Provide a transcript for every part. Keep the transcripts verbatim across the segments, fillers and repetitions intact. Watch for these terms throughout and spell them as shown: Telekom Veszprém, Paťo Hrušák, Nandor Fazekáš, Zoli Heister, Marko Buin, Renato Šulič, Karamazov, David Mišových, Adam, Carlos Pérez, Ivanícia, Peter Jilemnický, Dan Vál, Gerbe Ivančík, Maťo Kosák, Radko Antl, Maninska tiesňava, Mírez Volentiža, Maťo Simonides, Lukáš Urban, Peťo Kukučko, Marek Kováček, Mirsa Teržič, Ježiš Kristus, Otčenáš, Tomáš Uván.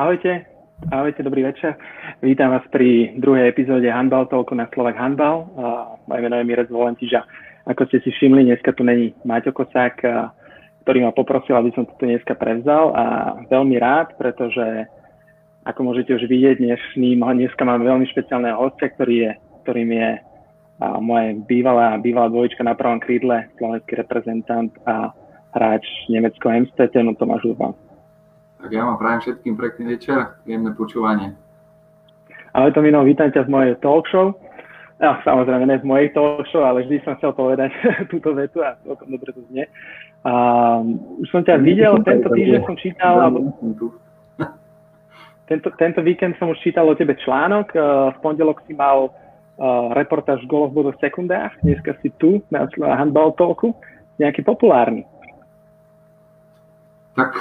Ahojte, ahojte, dobrý večer. Vítam vás pri druhej epizóde Handball Talku na Slovak Handball. Moje meno je Mírez Volentiža. Ako ste si všimli, dneska tu není Maťo Kosák, ktorý ma poprosil, aby som to tu dneska prevzal, a veľmi rád, pretože ako môžete už vidieť, dnešný, dneska mám veľmi špeciálneho hostia, ktorý je, ktorým je moja bývalá, bývalá dvojička na pravom krídle, slovenský reprezentant a hráč nemeckého Amstetten, no Tomáš Uván. Tak ja vám prajem všetkým pekný večer, príjemné počúvanie. Ahoj Tomino, vítam ťa z mojej talkshow. No, samozrejme, ne z mojej talkshow, ale vždy som chcel povedať túto vetu a o tom dobre to znie. Uh, už som ťa videl, tento týždeň som čítal, alebo... tento, tento víkend som už čítal o tebe článok, uh, v pondelok si mal uh, reportáž v Golov bodoch sekundách, dneska si tu na Handball Talku, nejaký populárny. Tak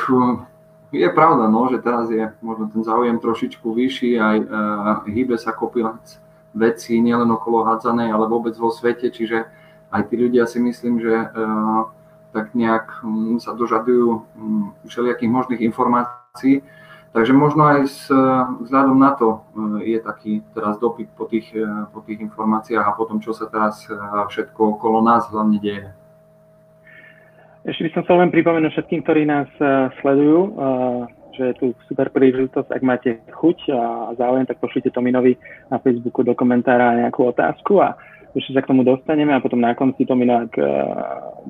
je pravda, no, že teraz je možno ten záujem trošičku vyšší, aj uh, hýbe sa kopila vecí nielen okolo hádzanej, ale vôbec vo svete, čiže aj tí ľudia si myslím, že uh, tak nejak um, sa dožadujú um, všelijakých možných informácií, takže možno aj s, uh, vzhľadom na to uh, je taký teraz dopyt po tých, uh, po tých informáciách a po tom, čo sa teraz uh, všetko okolo nás hlavne deje. Ešte by som chcel len pripomenúť všetkým, ktorí nás uh, sledujú, uh, že je tu super príležitosť, ak máte chuť a záujem, tak pošlite Tominovi na Facebooku do komentára nejakú otázku a ešte sa k tomu dostaneme a potom na konci Tomino, ak uh,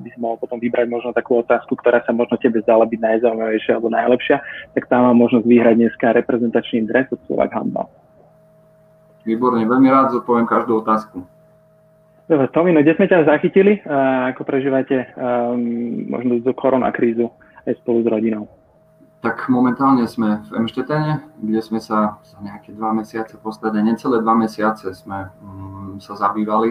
by si mohol potom vybrať možno takú otázku, ktorá sa možno tebe zdala byť najzaujímavejšia alebo najlepšia, tak tam má možnosť vyhrať dneska reprezentačný dres od Slovak Handball. Výborne, veľmi rád zodpoviem každú otázku. Dobre, Tomino, kde sme ťa zachytili a ako prežívate um, možno do koronakrízu aj spolu s rodinou? Tak momentálne sme v Amstettene, kde sme sa za nejaké dva mesiace, posledné necelé dva mesiace sme um, sa zabývali.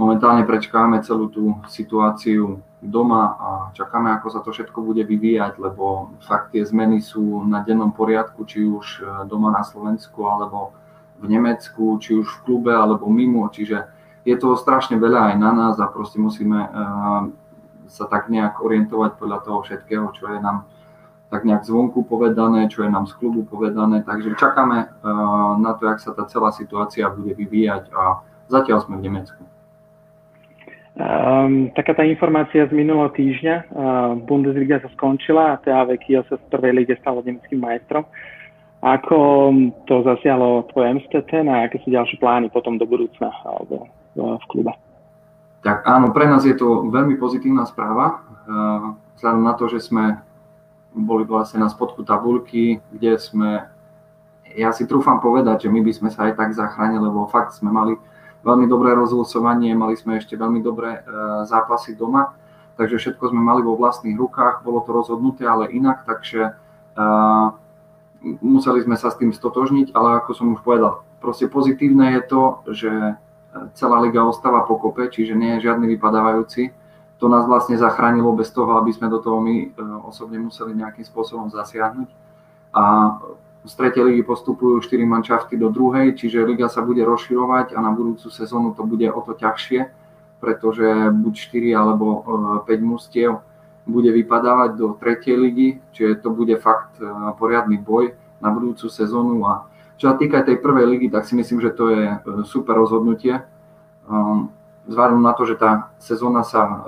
Momentálne prečkáme celú tú situáciu doma a čakáme, ako sa to všetko bude vyvíjať, lebo fakt tie zmeny sú na dennom poriadku, či už doma na Slovensku, alebo v Nemecku, či už v klube, alebo mimo, čiže je toho strašne veľa aj na nás a proste musíme uh, sa tak nejak orientovať podľa toho všetkého, čo je nám tak nejak zvonku povedané, čo je nám z klubu povedané. Takže čakáme uh, na to, jak sa tá celá situácia bude vyvíjať a zatiaľ sme v Nemecku. Um, taká tá informácia z minulého týždňa. Uh, Bundesliga sa skončila a té há vé Kiel sa z prvej líge stalo nemeckým majstrom. Ako to zasiahlo tvoj Amstetten a aké sú ďalšie plány potom do budúcna? Alebo v klube? Tak áno, pre nás je to veľmi pozitívna správa, vzhľadom na to, že sme boli vlastne na spodku tabuľky, kde sme, ja si trúfam povedať, že my by sme sa aj tak zachránili, lebo fakt sme mali veľmi dobré rozhlasovanie, mali sme ešte veľmi dobré zápasy doma, takže všetko sme mali vo vlastných rukách, bolo to rozhodnuté, ale inak, takže uh, museli sme sa s tým stotožniť, ale ako som už povedal, proste pozitívne je to, že celá liga ostáva pokope, čiže nie je žiadny vypadávajúci. To nás vlastne zachránilo bez toho, aby sme do toho my osobne museli nejakým spôsobom zasiahnuť. A z tretej ligy postupujú štyri manšafty do druhej, čiže liga sa bude rozširovať a na budúcu sezónu to bude o to ťažšie, pretože buď štyri alebo päť mužstiev bude vypadávať do tretej ligy, čiže to bude fakt poriadny boj na budúcu sezónu. A čo sa týka tej prvej ligy, tak si myslím, že to je super rozhodnutie. Vzhľadom na to, že tá sezóna sa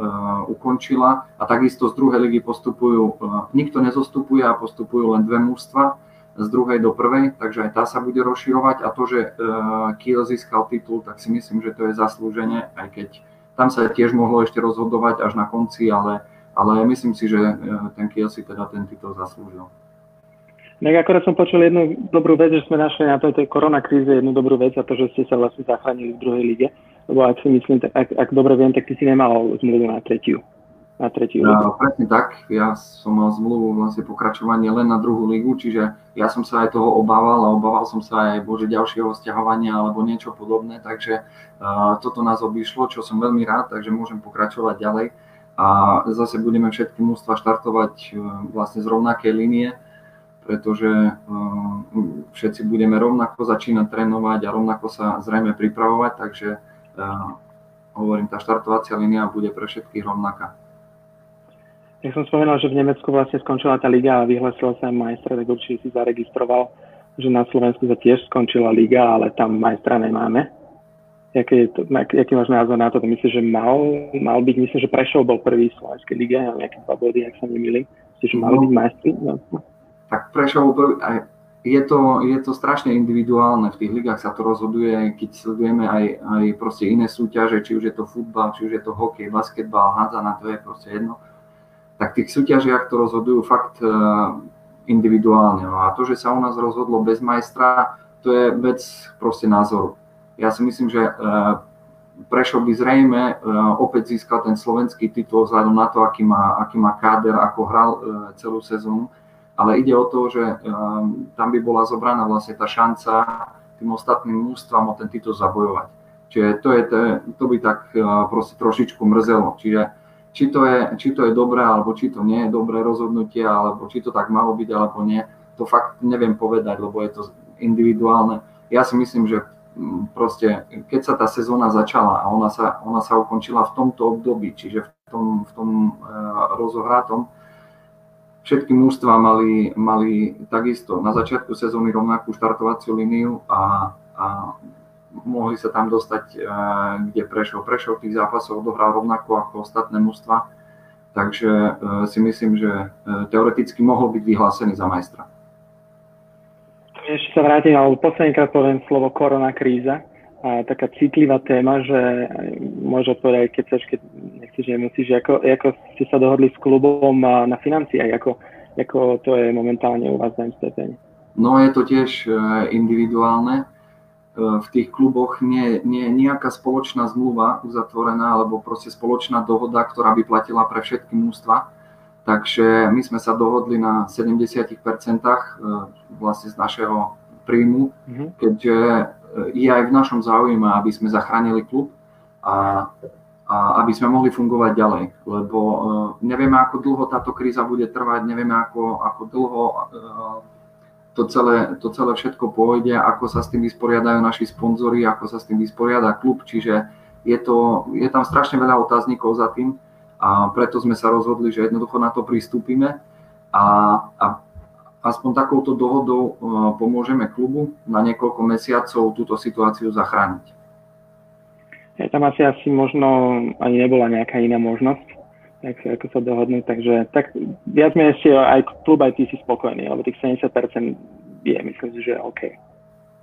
ukončila a takisto z druhej ligy postupujú, nikto nezostupuje a postupujú len dve mužstva z druhej do prvej, takže aj tá sa bude rozširovať a to, že Kiel získal titul, tak si myslím, že to je zaslúženie, aj keď tam sa tiež mohlo ešte rozhodovať až na konci, ale, ale myslím si, že ten Kiel si teda ten titul zaslúžil. Tak akorát som počul jednu dobrú vec, že sme našli na tej koronakríze jednu dobrú vec a to, že ste sa vlastne zachránili v druhej lige, lebo ak si myslím, tak, ak, ak dobre viem, tak ty si nemal zmluvu na tretiu, na tretiu ligu. Ja, presne tak, ja som mal zmluvu vlastne pokračovanie len na druhú ligu, čiže ja som sa aj toho obával a obával som sa aj bože ďalšieho sťahovania alebo niečo podobné, takže uh, toto nás obišlo, čo som veľmi rád, takže môžem pokračovať ďalej a zase budeme všetky mužstva štartovať uh, vlastne z rovnakej línie, pretože uh, všetci budeme rovnako začínať trénovať a rovnako sa zrejme pripravovať, takže uh, hovorím, tá štartovacia línia bude pre všetkých rovnaká. Ja som spomenul, že v Nemecku vlastne skončila tá liga a vyhlasila sa majstra, tak určite si zaregistroval, že na Slovensku sa tiež skončila liga, ale tam majstra nemáme. Jaký, to, jaký máš názor na to? Myslím, že mal, mal byť, myslím, že Prešov bol prvý v slovenskej lige, ja nejaké dva body, ak sa nemýlim. Myslím, že mal byť majstri. No. Tak Prešov prvý, je to, je to strašne individuálne, v tých ligách sa to rozhoduje, keď sledujeme aj, aj proste iné súťaže, či už je to futbal, či už je to hokej, basketbal, hádzana, to je proste jedno. Tak tých súťažiach to rozhodujú fakt individuálne. No a to, že sa u nás rozhodlo bez majstra, to je vec proste názoru. Ja si myslím, že Prešov by zrejme opäť získal ten slovenský titul vzhľadom na to, aký má, aký má káder, ako hral celú sezónu. Ale ide o to, že tam by bola zobraná vlastne tá šanca tým ostatným mužstvom o ten titul zabojovať. Čiže to, je, to, je, to by tak proste trošičku mrzelo. Čiže Či to, je, či to je dobré, alebo či to nie je dobré rozhodnutie, alebo či to tak malo byť, alebo nie, to fakt neviem povedať, lebo je to individuálne. Ja si myslím, že proste, keď sa tá sezóna začala a ona sa, ona sa ukončila v tomto období, čiže v tom, v tom e, rozohratom, všetky mužstvá mali, mali takisto na začiatku sezóny rovnakú štartovaciu líniu a, a mohli sa tam dostať, kde Prešov. Prešov tých zápasov dohral rovnako ako ostatné mužstva, takže si myslím, že teoreticky mohol byť vyhlásený za majstra. Ešte sa vrátim, ale poslednýkrát poviem slovo koronakríza. A taká citlivá téma, že môžem povedať, keď chceš, keď nechceš, nemusíš, ako, ako ste sa dohodli s klubom na financiách, ako, ako to je momentálne u vás na em es té té. No je to tiež individuálne. V tých kluboch nie, nie je nejaká spoločná zmluva uzatvorená alebo proste spoločná dohoda, ktorá by platila pre všetky mužstva. Takže my sme sa dohodli na sedemdesiat percent vlastne z našeho príjmu, mm-hmm. keďže je aj v našom záujme, aby sme zachránili klub a, a aby sme mohli fungovať ďalej. Lebo nevieme, ako dlho táto kríza bude trvať, nevieme, ako, ako dlho... To celé, to celé všetko pôjde, ako sa s tým vysporiadajú naši sponzori, ako sa s tým vysporiada klub, čiže je, to, je tam strašne veľa otáznikov za tým a preto sme sa rozhodli, že jednoducho na to pristúpime a, a aspoň takouto dohodou pomôžeme klubu na niekoľko mesiacov túto situáciu zachrániť. Ja, tam asi, asi možno ani nebola nejaká iná možnosť, tak ako sa dohodnúť, takže tak viac menej ešte aj klub, aj ty si spokojný, lebo tých sedemdesiat percent je, myslím si, že OK.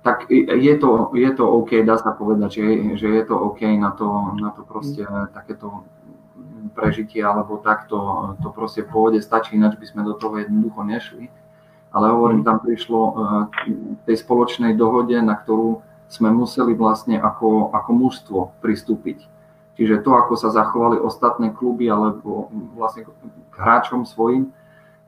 Tak je to, je to OK, dá sa povedať, že, že je to OK na to, na to proste takéto prežitie, alebo takto to proste pôjde, stačí, ináč by sme do toho jednoducho nešli. Ale hovorím, tam prišlo tej spoločnej dohode, na ktorú sme museli vlastne ako, ako mužstvo pristúpiť. Čiže to, ako sa zachovali ostatné kluby alebo vlastne k hráčom svojim,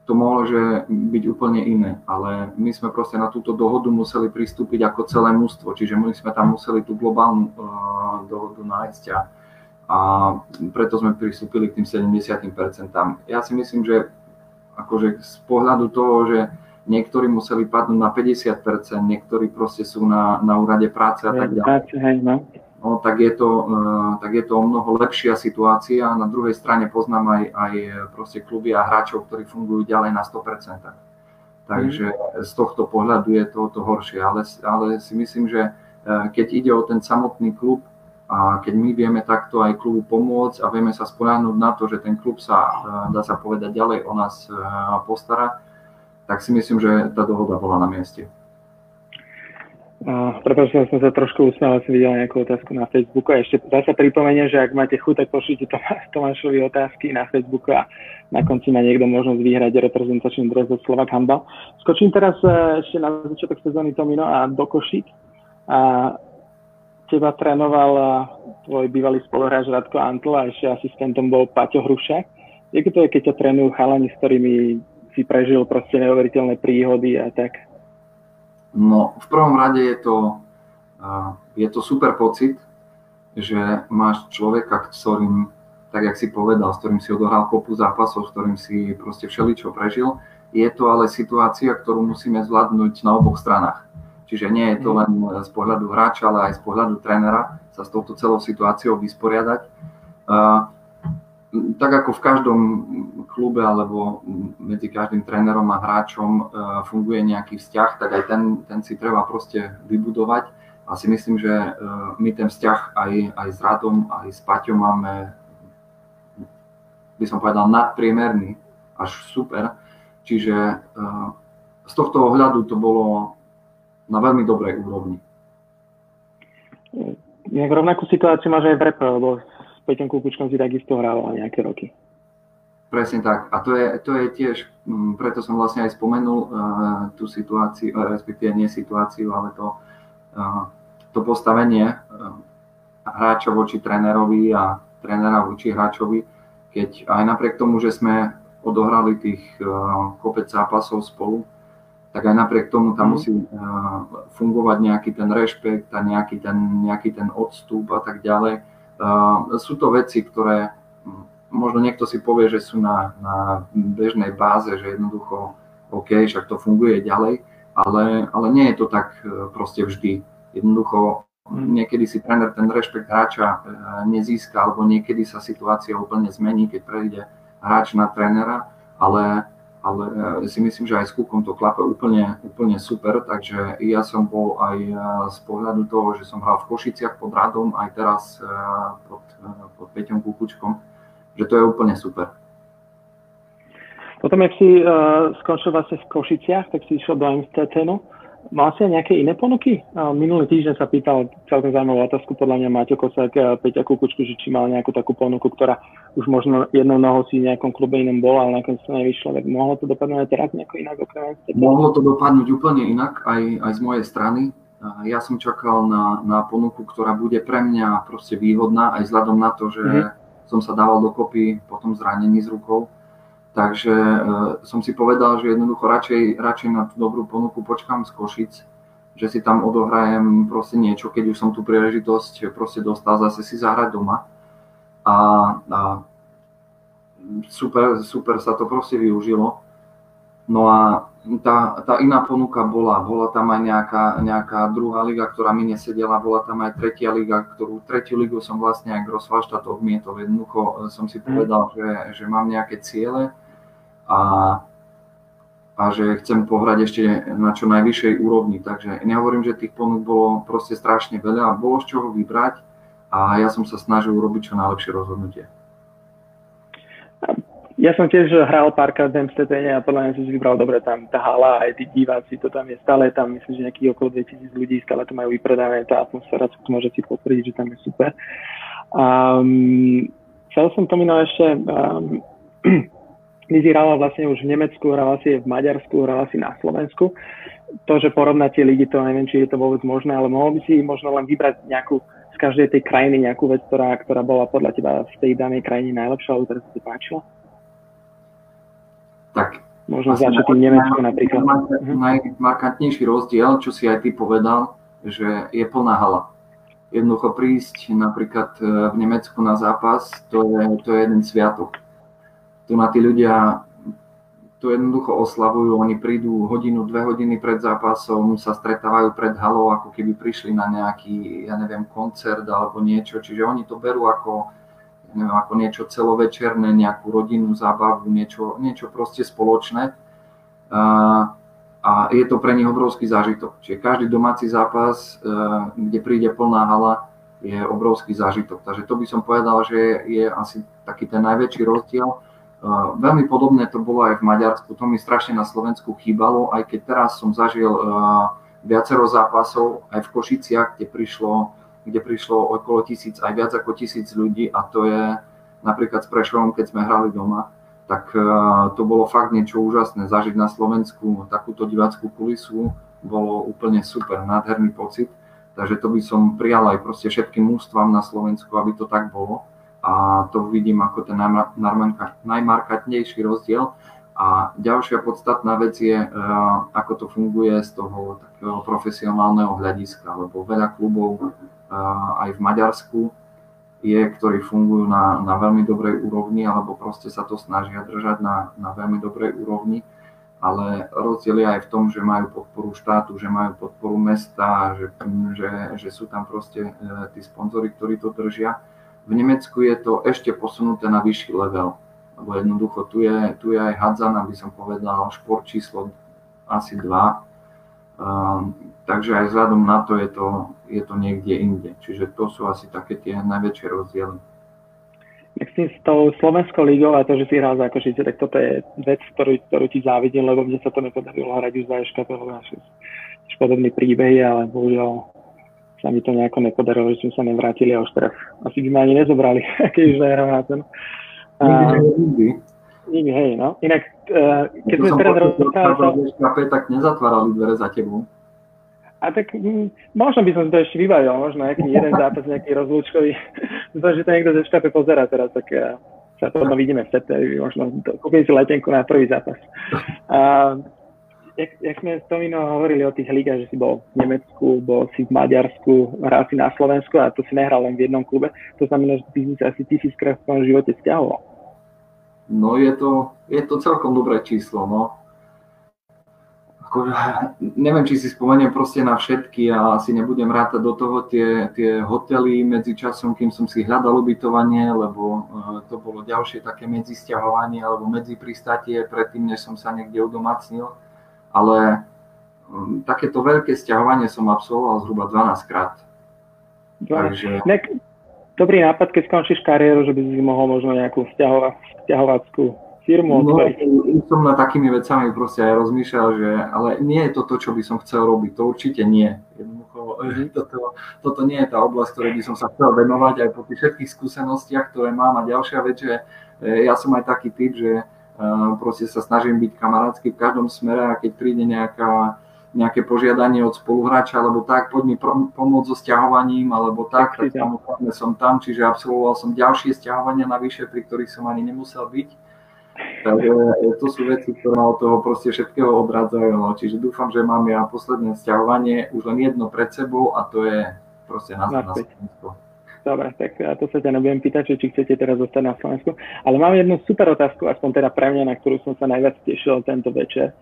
to môže byť úplne iné. Ale my sme proste na túto dohodu museli pristúpiť ako celé mužstvo. Čiže my sme tam museli tú globálnu uh, dohodu nájsť a, a preto sme pristúpili k tým sedemdesiat percent. Ja si myslím, že akože z pohľadu toho, že niektorí museli padnúť na päťdesiat percent, niektorí proste sú na, na úrade práce a tak ďalej. No, tak, je to, tak je to o mnoho lepšia situácia. Na druhej strane poznám aj, aj proste kluby a hráčov, ktorí fungujú ďalej na sto percent. Takže mm. z tohto pohľadu je to, to horšie. Ale, ale si myslím, že keď ide o ten samotný klub a keď my vieme takto aj klubu pomôcť a vieme sa spoľahnúť na to, že ten klub sa, dá sa povedať, ďalej o nás postará, tak si myslím, že tá dohoda bola na mieste. Uh, Prepáčte, som sa trošku usmial, som videl nejakú otázku na Facebooku a ešte zase pripomeniem, že ak máte chuť, tak pošlite Tomá, Tomášovi otázky na Facebooku a na konci má niekto možnosť vyhrať reprezentačný dres od Slovak Handball. Skočím teraz uh, ešte na začiatok sezóny, Tomino, a do Košíc. Uh, teba trénoval uh, tvoj bývalý spoluhráč Radko Antl a ešte asistentom bol Paťo Hrušák. Ako to je, keď ťa trénujú chalani, s ktorými si prežil proste neuveriteľné príhody a tak? No, v prvom rade je to, je to super pocit, že máš človeka, s ktorým, tak jak si povedal, s ktorým si odohral kopu zápasov, s ktorým si proste všeličo prežil. Je to ale situácia, ktorú musíme zvládnuť na oboch stranách. Čiže nie je to len z pohľadu hráča, ale aj z pohľadu trénera sa s touto celou situáciou vysporiadať. Tak ako v každom klube alebo medzi každým trénerom a hráčom funguje nejaký vzťah, tak aj ten, ten si treba proste vybudovať. A si myslím, že my ten vzťah aj, aj s Radom, aj s Paťom máme, by som povedal, nadpriemerný, až super. Čiže z tohto ohľadu to bolo na veľmi dobrej úrovni. Nejak rovnakú situáciu máš aj v repre, lebo s Peťom Kukučkom si takisto hrával nejaké roky. Presne tak. A to je, to je tiež, preto som vlastne aj spomenul tú situáciu, respektíve nie situáciu, ale to, to postavenie hráča voči trénerovi a trénera voči hráčovi, keď aj napriek tomu, že sme odohrali tých kopec zápasov spolu, tak aj napriek tomu tam musí fungovať nejaký ten rešpekt a nejaký ten, nejaký ten odstup a tak ďalej. Sú to veci, ktoré možno niekto si povie, že sú na, na bežnej báze, že jednoducho OK, však to funguje ďalej, ale, ale nie je to tak proste vždy. Jednoducho niekedy si tréner ten rešpekt hráča nezíska, alebo niekedy sa situácia úplne zmení, keď prejde hráč na trénera, ale ale si myslím, že aj s Kukom to klape úplne, úplne super, takže ja som bol aj z pohľadu toho, že som hral v Košiciach pod Radom, aj teraz pod, pod Peťom Kukučkom, že to je úplne super. Potom, jak si uh, skončil vlastne v Košiciach, tak si išiel do Amsterdamu. Mal si aj nejaké iné ponuky? Uh, minulý týždeň sa pýtal celkom zaujímavú otázku, podľa mňa Maťo Kosák a Peťa Kukučku, že či mal nejakú takú ponuku, ktorá už možno jednou nohou si v nejakom klube inom bola, ale nakoniec to nevyšlo. Tak mohlo to dopadnúť aj teraz nejako inak okrem Amsterdamu? Mohlo to dopadnúť úplne inak, aj, aj z mojej strany. Uh, ja som čakal na, na ponuku, ktorá bude pre mňa proste výhodná, aj vzhľadom na to, že mm-hmm. som sa dával dokopy potom zranení z rukou. Takže e, som si povedal, že jednoducho radšej, radšej na tú dobrú ponuku počkám z Košic, že si tam odohrajem proste niečo, keď už som tú príležitosť proste dostal zase si zahrať doma. A, a super, super sa to proste využilo. No a tá, tá iná ponuka bola, bola tam aj nejaká, nejaká druhá liga, ktorá mi nesedela, bola tam aj tretia liga, ktorú tretiu ligu som vlastne aj Grosswallstadt odmietol. Jednoducho som si povedal, že, že mám nejaké ciele. A, a že chcem pohrať ešte na čo najvyššej úrovni. Takže nehovorím, že tých ponúk bolo proste strašne veľa, bolo z čoho vybrať a ja som sa snažil urobiť čo najlepšie rozhodnutie. Ja som tiež hral párkrát v Amstettene a podľa mňa som si vybral dobre, tam tá hala, aj tí diváci, to tam je stále, tam myslím, že nejakých okolo dvetisíc ľudí, stále to majú vypredané, tá atmosféra, to môže si potvrdiť, že tam je super. Um, chcel som to minul ešte, um, Lizy hrala vlastne už v Nemecku, hrala si v Maďarsku, hrala si na Slovensku. To, že porovná tie ligy, to neviem, či je to vôbec možné, ale mohol by si možno len vybrať nejakú, z každej tej krajiny nejakú vec, ktorá, ktorá bola podľa teba v tej danej krajine najlepšia, alebo ktorá sa ti páčila? Tak, možno začať tým Nemeckom napríklad. Najmarkantnejší rozdiel, čo si aj ty povedal, že je plná hala. Jednoducho prísť napríklad v Nemecku na zápas, to je, to je jeden sviatok. Tu na tí ľudia to jednoducho oslavujú, oni prídu hodinu, dve hodiny pred zápasom, sa stretávajú pred halou, ako keby prišli na nejaký, ja neviem, koncert alebo niečo, čiže oni to berú ako neviem, ako niečo celovečerné, nejakú rodinnú zábavu, niečo, niečo proste spoločné. A, a je to pre nich obrovský zážitok. Čiže každý domáci zápas, kde príde plná hala, je obrovský zážitok. Takže to by som povedal, že je asi taký ten najväčší rozdiel. Veľmi podobné to bolo aj v Maďarsku. To mi strašne na Slovensku chýbalo, aj keď teraz som zažil viacero zápasov aj v Košiciach, kde prišlo kde prišlo okolo tisíc, aj viac ako tisíc ľudí a to je napríklad s Prešovom, keď sme hrali doma, tak to bolo fakt niečo úžasné. Zažiť na Slovensku takúto divácku kulisu bolo úplne super, nádherný pocit. Takže to by som prijal aj proste všetkým ústvám na Slovensku, aby to tak bolo. A to vidím ako ten najmarkantnejší rozdiel. A ďalšia podstatná vec je, ako to funguje z toho takého profesionálneho hľadiska, lebo veľa klubov aj v Maďarsku je, ktorí fungujú na, na veľmi dobrej úrovni, alebo proste sa to snažia držať na, na veľmi dobrej úrovni, ale rozdiel je aj v tom, že majú podporu štátu, že majú podporu mesta, že, že, že sú tam proste tí sponzori, ktorí to držia. V Nemecku je to ešte posunuté na vyšší level. lebo jednoducho tu je, tu je aj hadzana, by som povedal, šport číslo asi dva. Um, takže aj vzhľadom na to je, to je to niekde inde. Čiže to sú asi také tie najväčšie rozdiely. Tak si s tou slovenskou ligou a to, že si hral za Košice, tak toto je vec, ktorú, ktorú ti závidím, lebo mne sa to nepodarilo hrať už za Eškapelov, až podobný príbeh, ale bohužiaľ sa mi to nejako nepodarilo, že sme sa nevrátili a už teraz asi by ma ani nezobrali, keď už zahrám na ten. Nikdy, nikdy. Hej, no. Inak, uh, keď sme teraz rozprávali... Keď tak nezatvárali dvere za tebou. A tak m- možno by som si to ešte vybavil, možno nejaký jeden zápas, nejaký rozlúčkový. Zdá, že to niekto ze štápe pozerá teraz, tak uh, sa potom vidíme v septembri, možno kúpim si letenku na prvý zápas. Uh, Jak, jak sme s Tomino hovorili o tých ligách, že si bol v Nemecku, bol si v Maďarsku, hral si na Slovensku a to si nehral len v jednom klube, to znamená, že ty si sa asi tisíckrát v tom živote sťahoval. No je to, je to celkom dobré číslo, no. Ako, neviem, či si spomeniem proste na všetky a asi nebudem rátať do toho tie, tie hotely medzi časom, kým som si hľadal ubytovanie, lebo to bolo ďalšie také medzisťahovanie alebo medzipristatie predtým, než som sa niekde udomácnil. Ale um, takéto veľké sťahovanie som absolvoval zhruba dvanásťkrát. Takže... Nek- Dobrý nápad, keď skončíš kariéru, že by si mohol možno nejakú sťahova- sťahovackú firmu. No, som nad takými vecami proste aj rozmýšľal, že ale nie je to to, čo by som chcel robiť, to určite nie. Jednoducho, toto, toto nie je tá oblasť, ktorej by som sa chcel venovať aj po tých všetkých skúsenostiach, ktoré mám. A ďalšia vec, že ja som aj taký typ, že Uh, proste sa snažím byť kamarátsky v každom smere a keď príde nejaká, nejaké požiadanie od spoluhráča alebo tak, poď mi pr- pomôcť so sťahovaním alebo tak, tak, tak tam som tam, čiže absolvoval som ďalšie sťahovania navyše, pri ktorých som ani nemusel byť. Takže to sú veci, ktoré ma od toho proste všetkého odrádzajú. No. Čiže dúfam, že mám ja posledné sťahovanie už len jedno pred sebou a to je proste na Slovensku. Dobre, tak ja to sa ťa nebudem pýtať, či chcete teraz zostať na Slovensku. Ale mám jednu super otázku, aspoň teda pre mňa, na ktorú som sa najviac tešil tento večer.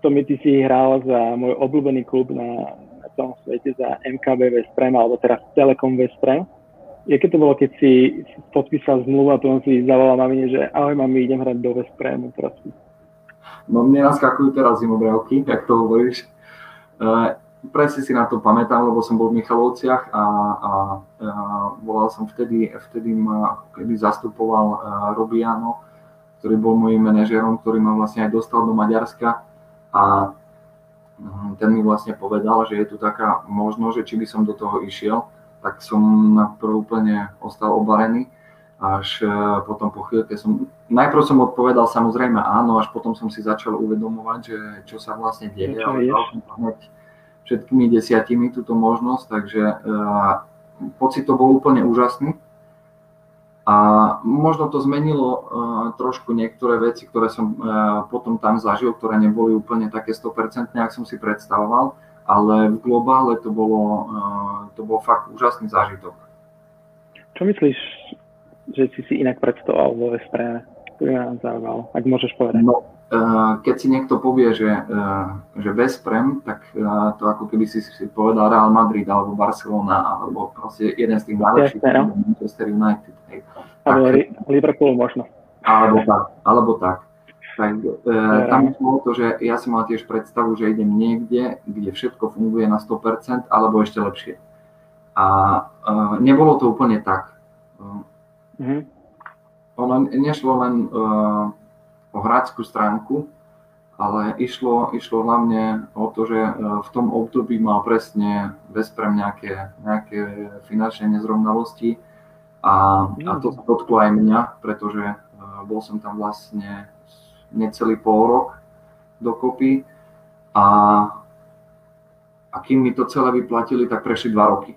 To mi ty si hral za môj obľúbený klub na, na tom svete, za em ká bé Veszprém, alebo teraz Telekom Veszprém. Jaké to bolo, keď si podpísal zmluvu a potom si zavolal mamine, že ahoj mami, idem hrať do Veszprému, prosím. No mne naskakujú teraz zimobriavky, jak to hovoríš. Uh, Presne si na to pamätám, lebo som bol v Michalovciach a, a, a volal som vtedy, vtedy ma keby zastupoval Robiano, ktorý bol môjim manažérom, ktorý ma vlastne aj dostal do Maďarska a ten mi vlastne povedal, že je tu taká možnosť, že či by som do toho išiel, tak som najprv úplne ostal obarený. Až potom po chvíľke som, najprv som odpovedal samozrejme áno, až potom som si začal uvedomovať, že čo sa vlastne deje, ale dal som pamäť všetkými desiatimi túto možnosť, takže uh, pocit to bol úplne úžasný. A možno to zmenilo uh, trošku niektoré veci, ktoré som uh, potom tam zažil, ktoré neboli úplne také sto percent, ak som si predstavoval, ale v globále to bolo, uh, to bol fakt úžasný zážitok. Čo myslíš, že si si inak predstavoval vo Veszpréme? To ja nám zaujímalo, ak môžeš povedať. No. Keď si niekto povie, že, že Veszprém, tak to ako keby si si povedal Real Madrid alebo Barcelona, alebo proste jeden z tých najlepších, Manchester United. Alebo Liverpool možno. Alebo tak, alebo tak. tak tam bolo to, že ja som mal tiež predstavu, že idem niekde, kde všetko funguje na sto percent, alebo ešte lepšie. A nebolo to úplne tak. Mhm. Ono nešlo len... o hráčskú stránku, ale išlo, išlo hlavne o to, že v tom období mal presne Veszprém nejaké, nejaké finančné nezrovnalosti a, a to sa dotklo aj mňa, pretože bol som tam vlastne necelý pol rok dokopy a, a kým mi to celé vyplatili, tak prešli dva roky.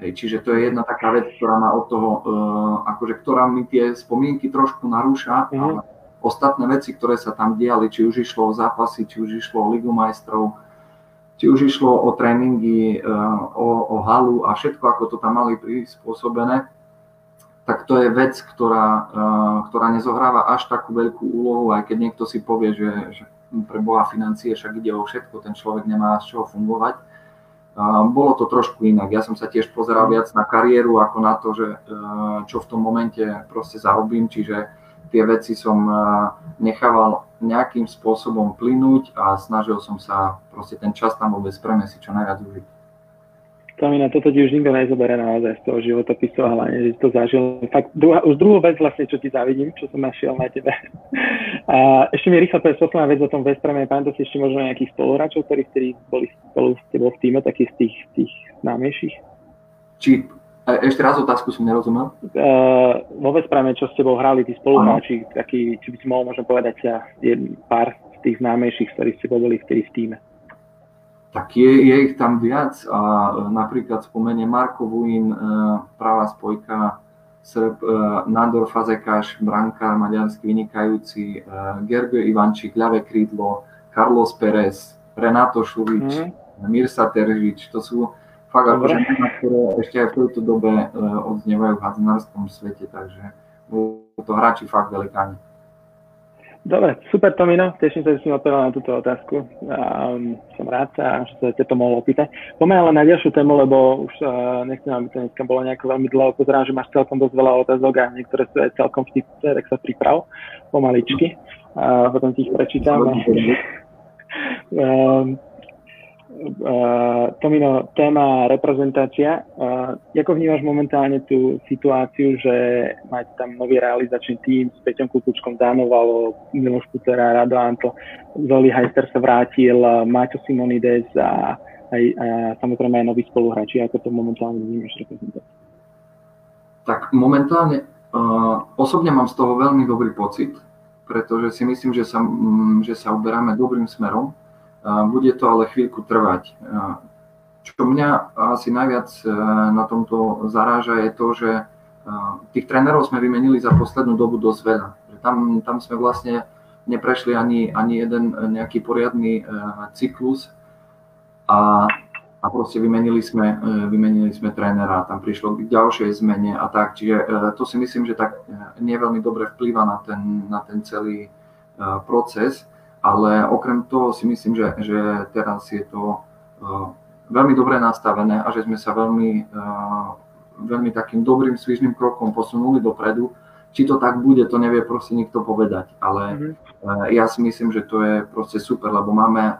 Hej, čiže to je jedna taká vec, ktorá má od toho, akože, ktorá mi tie spomienky trošku narúša, mm. ale ostatné veci, ktoré sa tam diali, či už išlo o zápasy, či už išlo o Ligu majstrov, či už išlo o tréningy, o, o halu a všetko, ako to tam mali prispôsobené, tak to je vec, ktorá, ktorá nezohráva až takú veľkú úlohu, aj keď niekto si povie, že, že pre Boha financie však ide o všetko, ten človek nemá z čoho fungovať. Bolo to trošku inak. Ja som sa tiež pozeral viac na kariéru, ako na to, že, čo v tom momente proste zarobím, čiže tie veci som nechával nejakým spôsobom plynúť a snažil som sa proste ten čas tam vo Veszpréme si čo najviac užiť. Kamina, toto ti už nikto nezobere naozaj z toho životopisu, a hlavne, že to zažil. Fakt, druhá, už druhú vec vlastne, čo ti závidím, čo som našiel na tebe. A ešte mi rýchlo povedz posledná vec o tom Veszpréme. Pamätáš si ešte možno nejakých spoluhráčov, ktorí vtedy boli spolu s tebou v týme, takých z tých, tých známejších? Či, ešte raz otázku som nerozumel. Uh, vo Veszpréme, čo s tebou hrali tí spoluhráči, taký, či by si mohol možno povedať ja, pár z tých známejších, ktorí s tebou boli vtedy v týme. Tak je, je ich tam viac a napríklad spomenie Marko Buin, pravá spojka, Srb, Nandor Fazekáš, brankár maďarský vynikajúci, Gerbe Ivančík, ľavé krídlo, Carlos Pérez, Renato Šulič, mm. Mirsa Teržič, to sú fakt akože mená, ktoré ešte aj v tejto dobe odznievajú v hadzanárskom svete, takže bolo to hráči fakt velikáni. Dobre, super Tomino, teším sa, že si mi odpovedal na túto otázku. Um, som rád, že sa ťa to mohol opýtať. Poďme ale na ďalšiu tému, lebo už uh, nechcem, aby to dneska bolo nejako veľmi dlho. Pozerám, že máš celkom dosť veľa otázok a niektoré sú aj celkom vtipné, tak sa priprav pomaličky. Uh, potom ti ich prečítam. um, uh, Tomino, téma reprezentácia. Uh, ako vnímaš momentálne tú situáciu, že máte tam nový realizačný tím s Peťom Kukučkom, Dan Vál, Miloš Pucera, Radko Antl, Zoli Heister sa vrátil, Maťo Simonides a, aj, a samozrejme aj noví spoluhráči. Ako to momentálne vnímaš reprezentáciu? Tak momentálne uh, osobne mám z toho veľmi dobrý pocit, pretože si myslím, že sa, um, že sa uberáme dobrým smerom. Bude to ale chvíľku trvať. Čo mňa asi najviac na tomto zaráža je to, že tých trénerov sme vymenili za poslednú dobu dosť veľa. Tam, tam sme vlastne neprešli ani, ani jeden nejaký poriadny cyklus a, a proste vymenili sme, vymenili sme trénera. Tam prišlo k ďalšej zmene a tak. Čiže to si myslím, že tak nie veľmi dobre vplýva na ten, na ten celý proces. Ale okrem toho si myslím, že, že teraz je to uh, veľmi dobre nastavené a že sme sa veľmi, uh, veľmi takým dobrým svižným krokom posunuli dopredu. Či to tak bude, to nevie proste nikto povedať, ale mm-hmm. uh, ja si myslím, že to je proste super, lebo máme uh,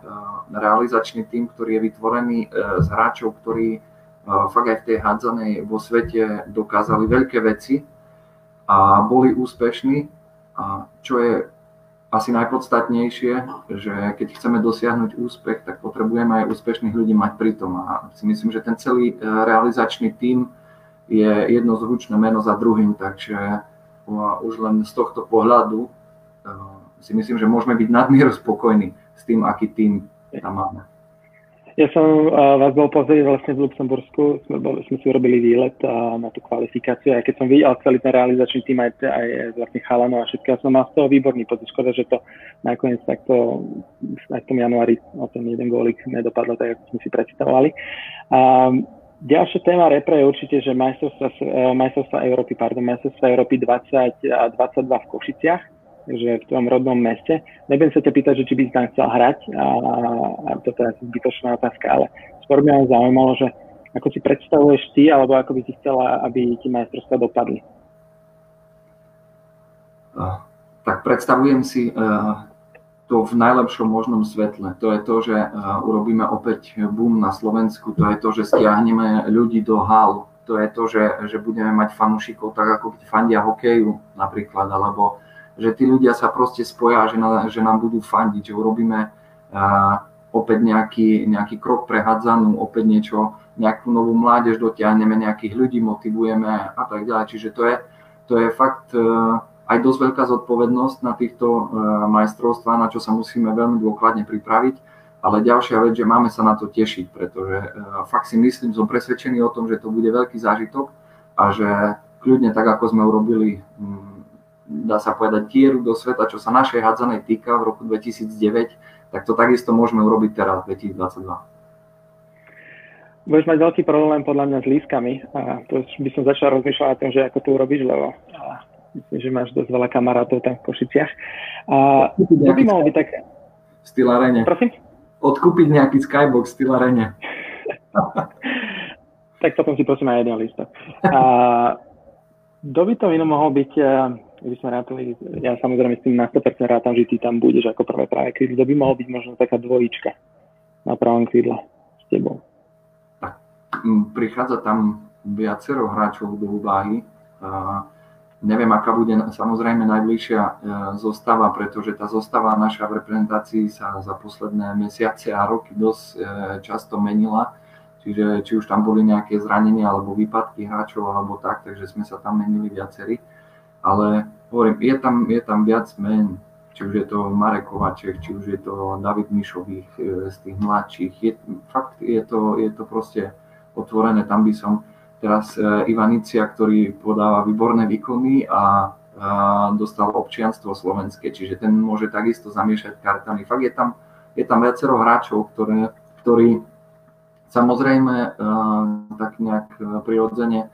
realizačný tím, ktorý je vytvorený uh, z hráčov, ktorí uh, fakt aj v tej hádzanej vo svete dokázali veľké veci a boli úspešní, a čo je asi najpodstatnejšie, že keď chceme dosiahnuť úspech, tak potrebujeme aj úspešných ľudí mať pritom. A si myslím, že ten celý realizačný tím je jedno zvučné meno za druhým, takže už len z tohto pohľadu si myslím, že môžeme byť nadmieru spokojní s tým, aký tím tam máme. Ja som uh, vás bol pozrieť vlastne v Luxembursku, sme, bol, sme si urobili výlet uh, na tú kvalifikáciu, a keď som videl celý ten realizačný tým aj, aj vlastne chalanov a všetko, ja som mal z toho výborný pocit, škoda, že to nakoniec takto aj v tom januári o ten jeden gólik nedopadlo, tak ako sme si predstavovali. Um, ďalšia téma repre je určite, že majstrovstva, majstrovstva Európy, pardon, majstrovstva Európy dvadsať a dvadsaťdva v Košiciach, že v tvojom rodnom meste. Nebudem sa ťa pýtať, že či by si tam chcel hrať, a, a to je asi zbytočná otázka, ale skôr by ma zaujímalo, že ako si predstavuješ ty, alebo ako by si chcela, aby ti majstrovstvá dopadli? Tak predstavujem si uh, to v najlepšom možnom svetle. To je to, že uh, urobíme opäť boom na Slovensku, to je to, že stiahneme ľudí do hál, to je to, že, že budeme mať fanúšikov tak, ako keď fandia hokeju napríklad, alebo že tí ľudia sa proste spoja, že, na, že nám budú fandiť, že urobíme uh, opäť nejaký, nejaký krok pre hádzanú, opäť niečo, nejakú novú mládež dotiahneme, nejakých ľudí motivujeme a tak ďalej. Čiže to je, to je fakt uh, aj dosť veľká zodpovednosť na týchto uh, majstrovstvách, na čo sa musíme veľmi dôkladne pripraviť. Ale ďalšia vec, že máme sa na to tešiť, pretože uh, fakt si myslím, som presvedčený o tom, že to bude veľký zážitok a že kľudne tak, ako sme urobili um, dá sa povedať, dieru do sveta, čo sa našej hádzanej týka v roku dvetisícdeväť, tak to takisto môžeme urobiť teraz, dvetisícdvadsaťdva. Budeš mať veľký problém podľa mňa s lístkami, a to by som začal rozmýšľať o tom, že ako to urobíš, lebo myslím, že máš dosť veľa kamarátov tam v Košiciach. A to by malo byť tak... Styl Arene. Prosím? Odkúpiť nejaký skybox Styl Arene. Tak potom si prosím aj jeden lístok. A kto by to iné mohol byť by sme rátali, ja samozrejme s tým na sto percent rátam, že ty tam budeš ako prvé práve krídlo, by mohlo byť možno taká dvojička na pravom krídle s tebou. Tak, prichádza tam viacero hráčov do úvahy. Uh, neviem, aká bude samozrejme najbližšia uh, zostava, pretože tá zostava naša v reprezentácii sa za posledné mesiace a roky dosť uh, často menila. Čiže či už tam boli nejaké zranenia alebo výpadky hráčov alebo tak, takže sme sa tam menili viacerí. Ale hovorím, je tam, je tam viac men, či už je to Marek Kováček, či už je to David Mišových z tých mladších. Je, fakt je to, je to proste otvorené. Tam by som teraz Ivanícia, ktorý podáva výborné výkony a, a dostal občianstvo slovenské, čiže ten môže takisto zamiešať kartami. Fakt je tam, je tam viacero hráčov, ktoré, ktorí samozrejme tak nejak prirodzene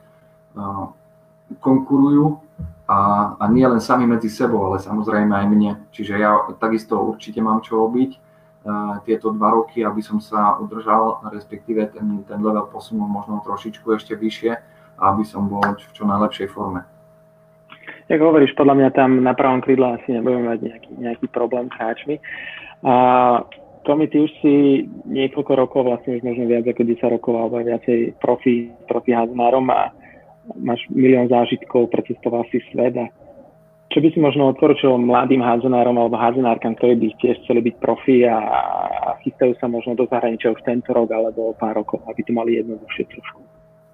konkurujú a, a nie len sami medzi sebou, ale samozrejme aj mne. Čiže ja takisto určite mám čo robiť tieto dva roky, aby som sa udržal, respektíve ten, ten level posunul možno trošičku ešte vyššie, aby som bol v čo najlepšej forme. Jak hovoríš, podľa mňa tam na pravom krídle asi nebudeme mať nejaký, nejaký problém s hráčmi. A Tomi, ty už si niekoľko rokov, vlastne už možno viac ako desať rokov, alebo viacej profi, profi házmárom a máš milión zážitkov, precestoval si svet. A čo by si možno odporučil mladým házonárom alebo házonárkam, ktorí by tiež chceli byť profi a, a chystajú sa možno do zahraničia už tento rok alebo pár rokov, aby to mali jednoduchšie trošku?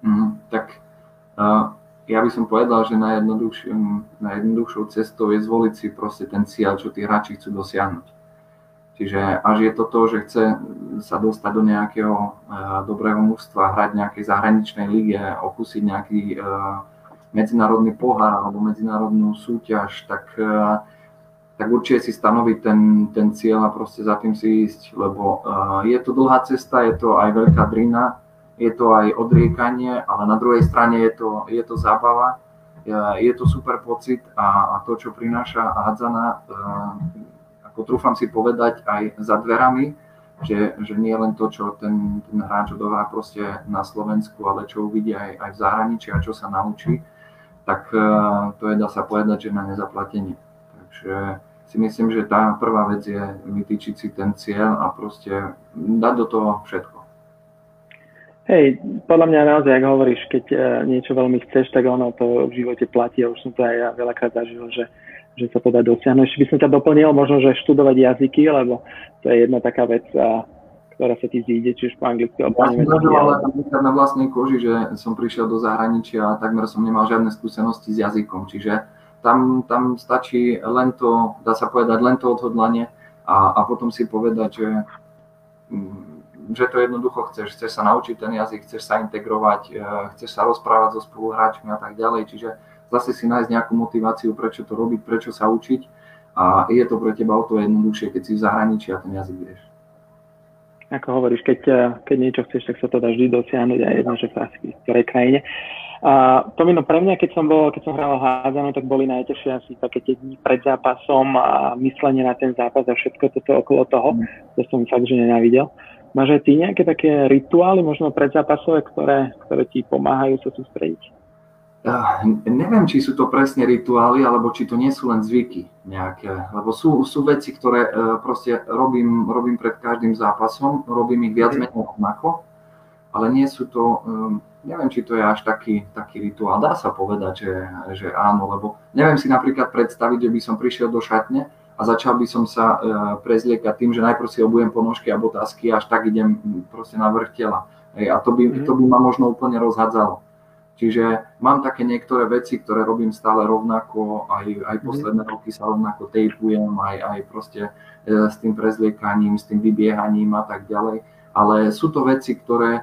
Mm, tak uh, ja by som povedal, že najjednoduchšou cestou je zvoliť si proste ten cieľ, čo tí hráči chcú dosiahnuť. Čiže až je to to, že chce sa dostať do nejakého e, dobrého mužstva, hrať v nejakej zahraničnej lige, okúsiť nejaký e, medzinárodný pohár alebo medzinárodnú súťaž, tak, e, tak určite si stanoviť ten, ten cieľ a proste za tým si ísť, lebo e, je to dlhá cesta, je to aj veľká drina, je to aj odriekanie, ale na druhej strane je to, je to zábava, e, je to super pocit a, a to, čo prináša hádzaná, e, potrúfam si povedať aj za dverami, že, že nie len to, čo ten, ten hráč odohrá proste na Slovensku, ale čo uvidí aj, aj v zahraničí a čo sa naučí, tak to je, dá sa povedať, že na nezaplatenie. Takže si myslím, že tá prvá vec je vytýčiť si ten cieľ a proste dať do toho všetko. Hej, podľa mňa naozaj, ako hovoríš, keď niečo veľmi chceš, tak ono to v živote platí. Ja už som to aj ja veľakrát zažil, že že sa to dá dosiahnuť. Ešte by som ťa doplnil, možno, že študovať jazyky, lebo to je jedna taká vec, ktorá sa ti zíde, či už po anglicky alebo po nemecky. Ja som zažil, ale tam na vlastnej koži, že som prišiel do zahraničia a takmer som nemal žiadne skúsenosti s jazykom, čiže tam, tam stačí len to, dá sa povedať, len to odhodlanie a, a potom si povedať, že, že to jednoducho chceš, chceš sa naučiť ten jazyk, chceš sa integrovať, chceš sa rozprávať so spoluhráčmi a tak ďalej, čiže zase si nájsť nejakú motiváciu, prečo to robiť, prečo sa učiť a je to pre teba o to jednoduchšie, keď si v zahraničí a ten jazyk vieš. Ako hovoríš, keď, keď niečo chceš, tak sa to dá vždy dosiahnuť a jedno, že sa v ktorej krajine. A Tomino, pre mňa, keď som bol, keď som hral hádzanú, tak boli najťažšie asi také tie dni pred zápasom a myslenie na ten zápas a všetko toto okolo toho, mm. to som fakt, že nenávidel. Máš aj ty nejaké také rituály, možno predzápasové, ktoré, ktoré ti pomáhajú sa sústrediť? Uh, neviem, či sú to presne rituály, alebo či to nie sú len zvyky nejaké, lebo sú, sú veci, ktoré uh, proste robím, robím pred každým zápasom, robím ich viac menej rovnako, ale nie sú to, um, neviem, či to je až taký, taký rituál, dá sa povedať, že, že áno, lebo neviem si napríklad predstaviť, že by som prišiel do šatne a začal by som sa uh, prezliekať tým, že najprv si obujem ponožky a botásky a až tak idem proste na vrch tela. Hej, a to by, mm. to by ma možno úplne rozhádzalo. Čiže mám také niektoré veci, ktoré robím stále rovnako, aj, aj posledné roky sa rovnako tejpujem, aj, aj proste e, s tým prezliekaním, s tým vybiehaním a tak ďalej. Ale sú to veci, ktoré e,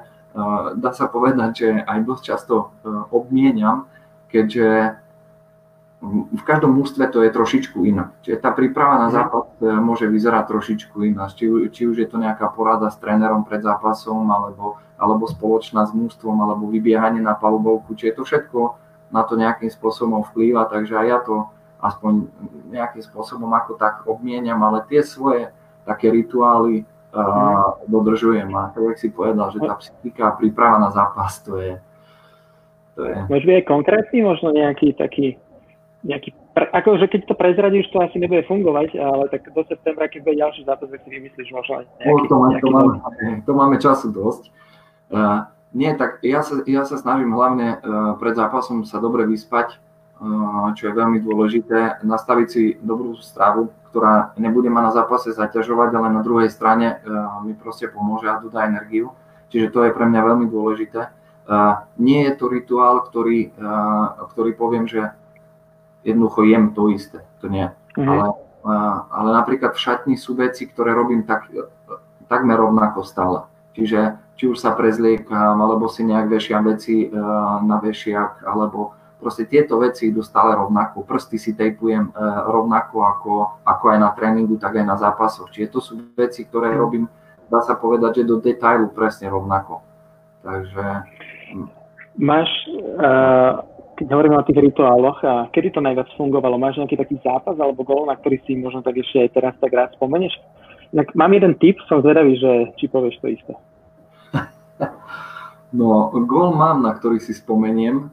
dá sa povedať, že aj dosť často e, obmieniam, keďže v každom mužstve to je trošičku inak. Čiže tá príprava na zápas e, môže vyzerať trošičku inak. Či, či už je to nejaká porada s trénerom pred zápasom, alebo alebo spoločná s mužstvom, alebo vybiehanie na palubovku, čiže to všetko na to nejakým spôsobom vplýva, takže aj ja to aspoň nejakým spôsobom ako tak obmieniam, ale tie svoje také rituály uh, dodržujem a tak si povedal, že tá psychika príprava na zápas, to je... To je... Možno je konkrétny, možno nejaký taký, nejaký Pre, akože keď to prezradíš, to asi nebude fungovať, ale tak do septembra, keď bude ďalší zápas, tak si vymyslíš možno nejaký... To, nejaký to, máme, to máme času dosť. Uh, nie, tak ja sa, ja sa snažím hlavne uh, pred zápasom sa dobre vyspať, uh, čo je veľmi dôležité, nastaviť si dobrú stravu, ktorá nebude ma na zápase zaťažovať, ale na druhej strane uh, mi proste pomôže a dodá energiu. Čiže to je pre mňa veľmi dôležité. Uh, nie je to rituál, ktorý, uh, ktorý poviem, že jednoducho jem to isté, to nie. Mhm. Ale, ale napríklad v šatni sú veci, ktoré robím tak, takmer rovnako stále. Čiže či už sa prezliekam, alebo si nejak vešiam veci na vešiak, alebo proste tieto veci idú stále rovnako. Prsty si tejpujem rovnako ako, ako aj na tréningu, tak aj na zápasoch. Čiže to sú veci, ktoré robím, dá sa povedať, že do detailu presne rovnako. Takže... Máš... Uh... Keď hovoríme o tých rituáloch, a kedy to najviac fungovalo? Máš nejaký taký zápas alebo gól, na ktorý si možno tak ešte aj teraz tak rád spomeneš? Tak mám jeden tip, som zvedavý, že či povieš to isté. No, gól mám, na ktorý si spomeniem,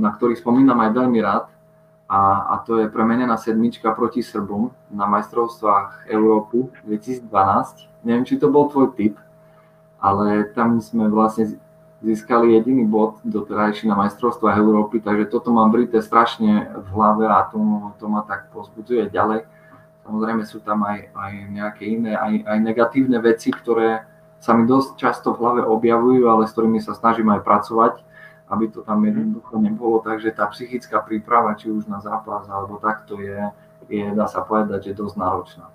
na ktorý spomínam aj veľmi rád, a, a to je premenená sedmička proti Srbom na majstrovstvách Európy dvetisícdvanásť. Neviem, či to bol tvoj tip, ale tam sme vlastne získali jediný bod doterajší na majstrovstvách Európy, takže toto mám brité strašne v hlave a to, to ma tak povzbudzuje ďalej. Samozrejme sú tam aj, aj nejaké iné, aj, aj negatívne veci, ktoré sa mi dosť často v hlave objavujú, ale s ktorými sa snažím aj pracovať, aby to tam jednoducho nebolo. Takže tá psychická príprava, či už na zápas alebo takto, je, je dá sa povedať, že dosť náročná.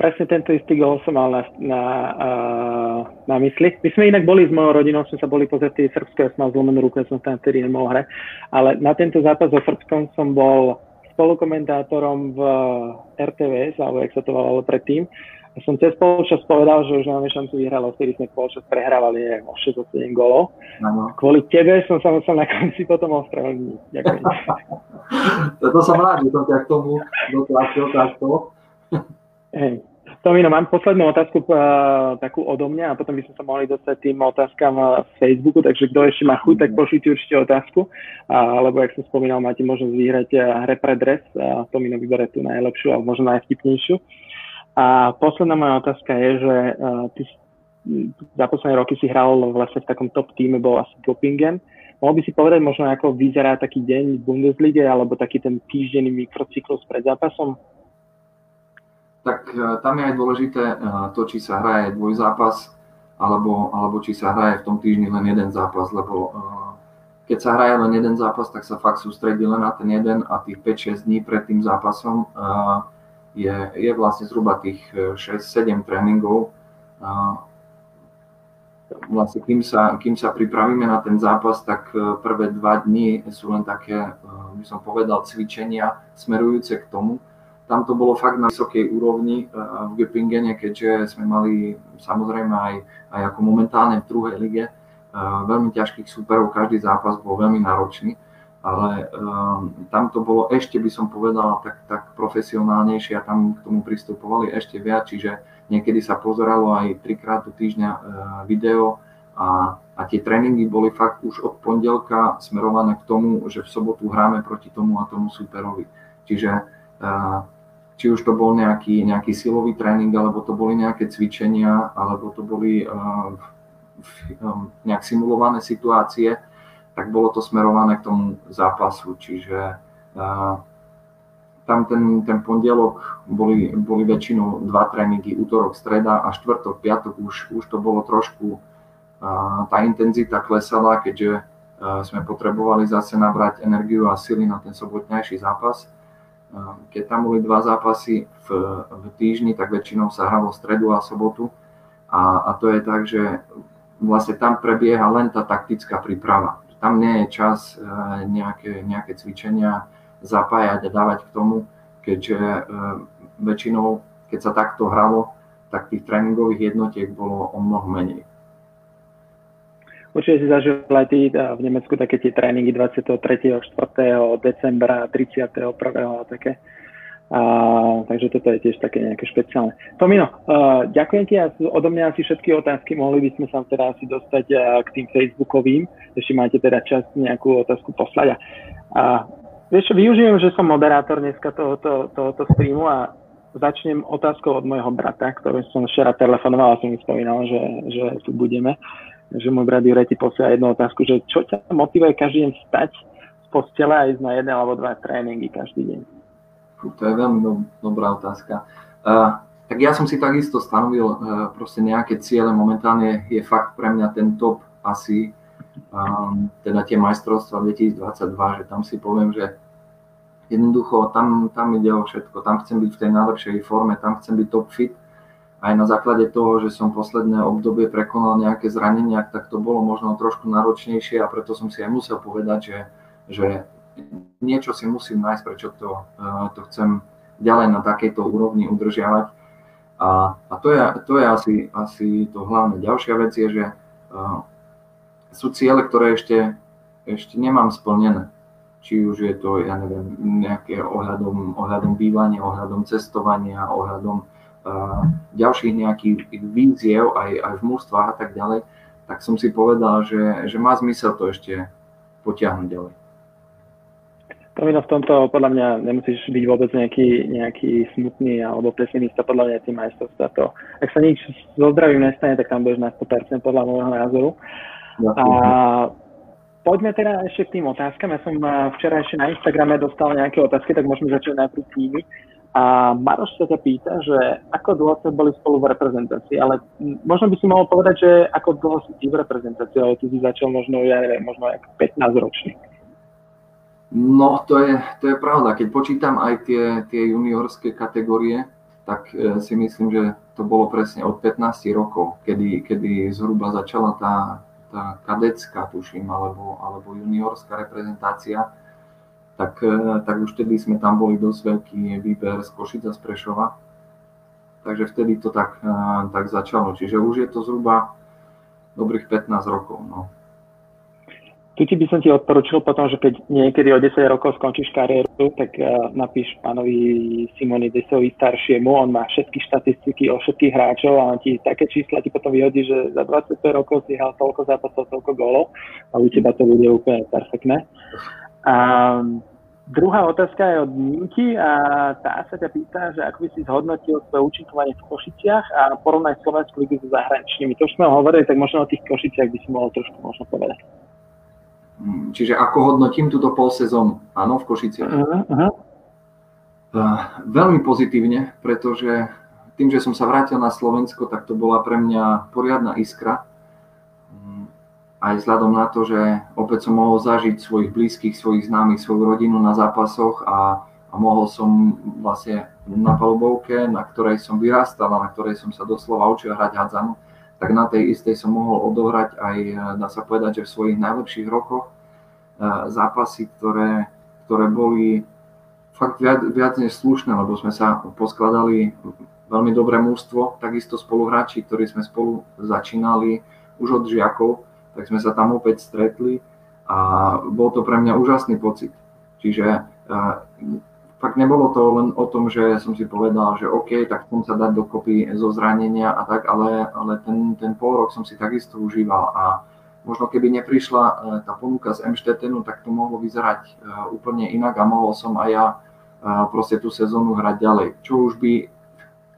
Presne tento istý gól som mal na, na, na mysli. My sme inak boli s mojou rodinou, sme sa boli pozrieť tie Srbské, ja som mal zlomenú ruku, ja som tam vtedy nemohol hrať. Ale na tento zápas so Srbskom som bol spolukomentátorom v er té vé es, alebo jak sa to volalo predtým. Ja som cez polčas povedal, že už máme šancu vyhrať, lebo vtedy sme polčas prehrávali, neviem, o šesť sedem gólov. Ano. Kvôli tebe som sa musel na konci potom ospravedlniť. Ďakujem. To som rád, že som ťa k tomu dotlačil takto. Hej. Tomino, mám poslednú otázku uh, takú odo mňa a potom by sme sa mohli dostať tým otázkam na Facebooku, takže kto ešte má chuť, tak pošlite určite otázku, uh, lebo jak som spomínal, máte možnosť vyhrať uh, hre pre dres a uh, Tomino vyberie tú najlepšiu a možno najvtipnejšiu. A posledná moja otázka je, že uh, ty za posledné roky si hral vlastne v takom top týme, bol asi Göppingen. Mohol by si povedať možno, ako vyzerá taký deň v Bundeslige alebo taký ten týždenný mikrocyklus pred zápasom? Tak tam je aj dôležité to, či sa hraje dvojzápas, alebo, alebo či sa hraje v tom týždni len jeden zápas, lebo keď sa hraje len jeden zápas, tak sa fakt sústredí len na ten jeden a tých päť šesť dní pred tým zápasom je, je vlastne zhruba tých šesť sedem tréningov. Vlastne kým sa, kým sa pripravíme na ten zápas, tak prvé dva dni sú len také, by som povedal, cvičenia smerujúce k tomu. Tam to bolo fakt na vysokej úrovni v Göppingene, keďže sme mali samozrejme aj, aj ako momentálne v druhej lige veľmi ťažkých súperov, každý zápas bol veľmi náročný, ale um, tam to bolo ešte, by som povedal, tak, tak profesionálnejšie a tam k tomu pristupovali ešte viac, čiže niekedy sa pozeralo aj trikrát do týždňa video a, a tie tréningy boli fakt už od pondelka smerované k tomu, že v sobotu hráme proti tomu a tomu súperovi. Čiže uh, či už to bol nejaký, nejaký silový tréning, alebo to boli nejaké cvičenia, alebo to boli uh, um, nejak simulované situácie, tak bolo to smerované k tomu zápasu. Čiže uh, tam ten, ten pondelok boli, boli väčšinou dva tréningy, útorok, streda a štvrtok, piatok už, už to bolo trošku, uh, tá intenzita klesala, keďže uh, sme potrebovali zase nabrať energiu a sily na ten sobotnejší zápas. Keď tam boli dva zápasy v, v týždni, tak väčšinou sa hralo stredu a sobotu. A, a to je tak, že vlastne tam prebieha len tá taktická príprava. Tam nie je čas nejaké, nejaké cvičenia zapájať a dávať k tomu, keďže väčšinou, keď sa takto hralo, tak tých tréningových jednotiek bolo o mnoho menej. Určite si zažil aj ty v Nemecku také tie tréningy dvadsiateho tretieho štvrtého decembra, tridsiateho prvého a také. A, takže toto je tiež také nejaké špeciálne. Tomino, uh, ďakujem ti a odo mňa asi všetky otázky. Mohli by sme sa teda asi dostať uh, k tým facebookovým, ešte máte teda čas nejakú otázku poslať. A Vieš, využijem, že som moderátor dneska tohoto, tohoto streamu a začnem otázkou od môjho brata, ktorý som včera telefonoval a som mi spomínal, že, že tu budeme. Že môj brat Jure ti posiela jednu otázku, že čo ťa motivuje každý deň vstať z postele a ísť na jeden alebo dva tréningy každý deň? To je veľmi do, dobrá otázka. Uh, tak ja som si takisto stanovil uh, proste nejaké ciele. Momentálne je fakt pre mňa ten top asi, um, teda tie majstrovstvá dvetisícdvadsaťdva, že tam si poviem, že jednoducho tam, tam ide o všetko. Tam chcem byť v tej najlepšej forme, tam chcem byť top fit. Aj na základe toho, že som posledné obdobie prekonal nejaké zranenia, tak to bolo možno trošku náročnejšie a preto som si aj musel povedať, že, že niečo si musím nájsť, prečo to, to chcem ďalej na takejto úrovni udržiavať. A, a to je, to je asi, asi to hlavné. Ďalšia vec je, že uh, sú ciele, ktoré ešte, ešte nemám splnené. Či už je to, ja neviem, nejaké ohľadom, ohľadom bývania, ohľadom cestovania, ohľadom ďalších nejakých víziev aj, aj v mužstvách a tak ďalej, tak som si povedal, že, že má zmysel to ešte potiahnuť ďalej. Tomino, v tomto podľa mňa nemusíš byť vôbec nejaký, nejaký smutný alebo pesimista, podľa mňa tým majstrovstvá to. Ak sa nič so zdravím nestane, tak tam budeš na sto percent podľa môjho názoru. Ja, a poďme teda ešte k tým otázkam. Ja som včera ešte na Instagrame dostal nejaké otázky, tak môžeme začať najprv tými. A Maroš sa ťa pýta, že ako dlho ste boli spolu v reprezentácii, ale možno by si mohol povedať, že ako dlho si ty v reprezentácii, ale ty si začal možno, ja neviem, možno aj pätnásťročný. No, to je, to je pravda. Keď počítam aj tie, tie juniorské kategórie, tak e, si myslím, že to bolo presne od pätnástich rokov, kedy, kedy zhruba začala tá, tá kadecká, tuším, alebo, alebo juniorská reprezentácia. Tak, tak už vtedy sme tam boli dosť veľký výber z Košic a z Prešova. Takže vtedy to tak, tak začalo. Čiže už je to zhruba dobrých pätnásť rokov. No. Tu ti by som ti odporučil potom, že keď niekedy o desať rokov skončíš kariéru, tak napíš pánovi Simonidesovi staršiemu, on má všetky štatistiky o všetkých hráčov a on ti také čísla ti potom vyhodí, že za dvadsaťpäť rokov si hral toľko zápasov, toľko gólov a u teba to bude úplne perfektné. A druhá otázka je od Ninky a tá sa ťa pýta, že ako by si zhodnotil svoje účinkovanie v Košiciach a porovnaj slovenskú ligu so zahraničnými. To už sme hovorili, tak možno o tých Košiciach by si mohol trošku možno povedať. Čiže ako hodnotím túto polsezónu, áno, v Košiciach? Uh, uh. Uh, veľmi pozitívne, pretože tým, že som sa vrátil na Slovensko, tak to bola pre mňa poriadna iskra. Aj vzhľadom na to, že opäť som mohol zažiť svojich blízkych, svojich známych, svoju rodinu na zápasoch a, a mohol som vlastne na palubovke, na ktorej som vyrastal a na ktorej som sa doslova učil hrať hádzanu, tak na tej istej som mohol odohrať aj, dá sa povedať, že v svojich najlepších rokoch zápasy, ktoré, ktoré boli fakt viac, viac než slušné, lebo sme sa poskladali veľmi dobré mužstvo, takisto spoluhráči, ktorí sme spolu začínali už od žiakov, tak sme sa tam opäť stretli a bol to pre mňa úžasný pocit. Čiže fakt nebolo to len o tom, že som si povedal, že OK, tak chcem sa dať dokopy zo zranenia a tak, ale, ale ten, ten pol rok som si takisto užíval a možno keby neprišla tá ponuka z Amstettenu, tak to mohlo vyzerať úplne inak a mohol som aj ja proste tú sezónu hrať ďalej. Čo už by,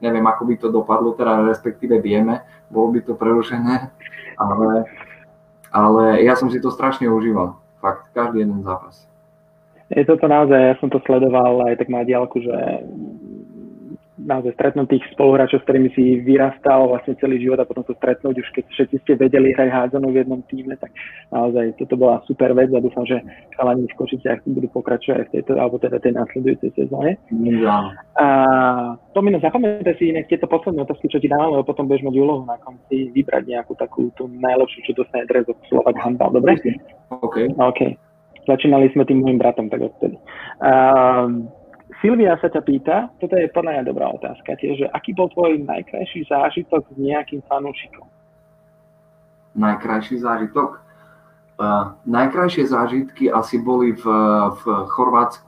neviem ako by to dopadlo, teda respektíve vieme, bolo by to prerušené, ale... Ale ja som si to strašne užíval, fakt, každý jeden zápas. Je toto naozaj, ja som to sledoval aj tak na diaľku, že naozaj stretnúť tých spoluhráčov, s ktorými si vyrastal vlastne celý život a potom to stretnúť, už keď všetci ste vedeli hrať hádzanú v jednom týme, tak naozaj toto bola super vec a dúfam, že chalani v Košiciach budú pokračovať v tejto, alebo teda tej nasledujúcej sezóne. Ja. A Tomino, zapamätaj si inak tieto posledné otázky, čo ti dávam, lebo potom budeš mať úlohu na konci vybrať nejakú takú tú najlepšiu, čo dostane dres od Slovak handball, dobre? OK. OK. Začínali sme tým môjim bratom, tak odtedy. Um, Silvia sa ťa pýta, toto je podľa mňa dobrá otázka tiež, že aký bol tvoj najkrajší zážitok s nejakým fanúšikom? Najkrajší zážitok? Uh, najkrajšie zážitky asi boli v, v Chorvátsku.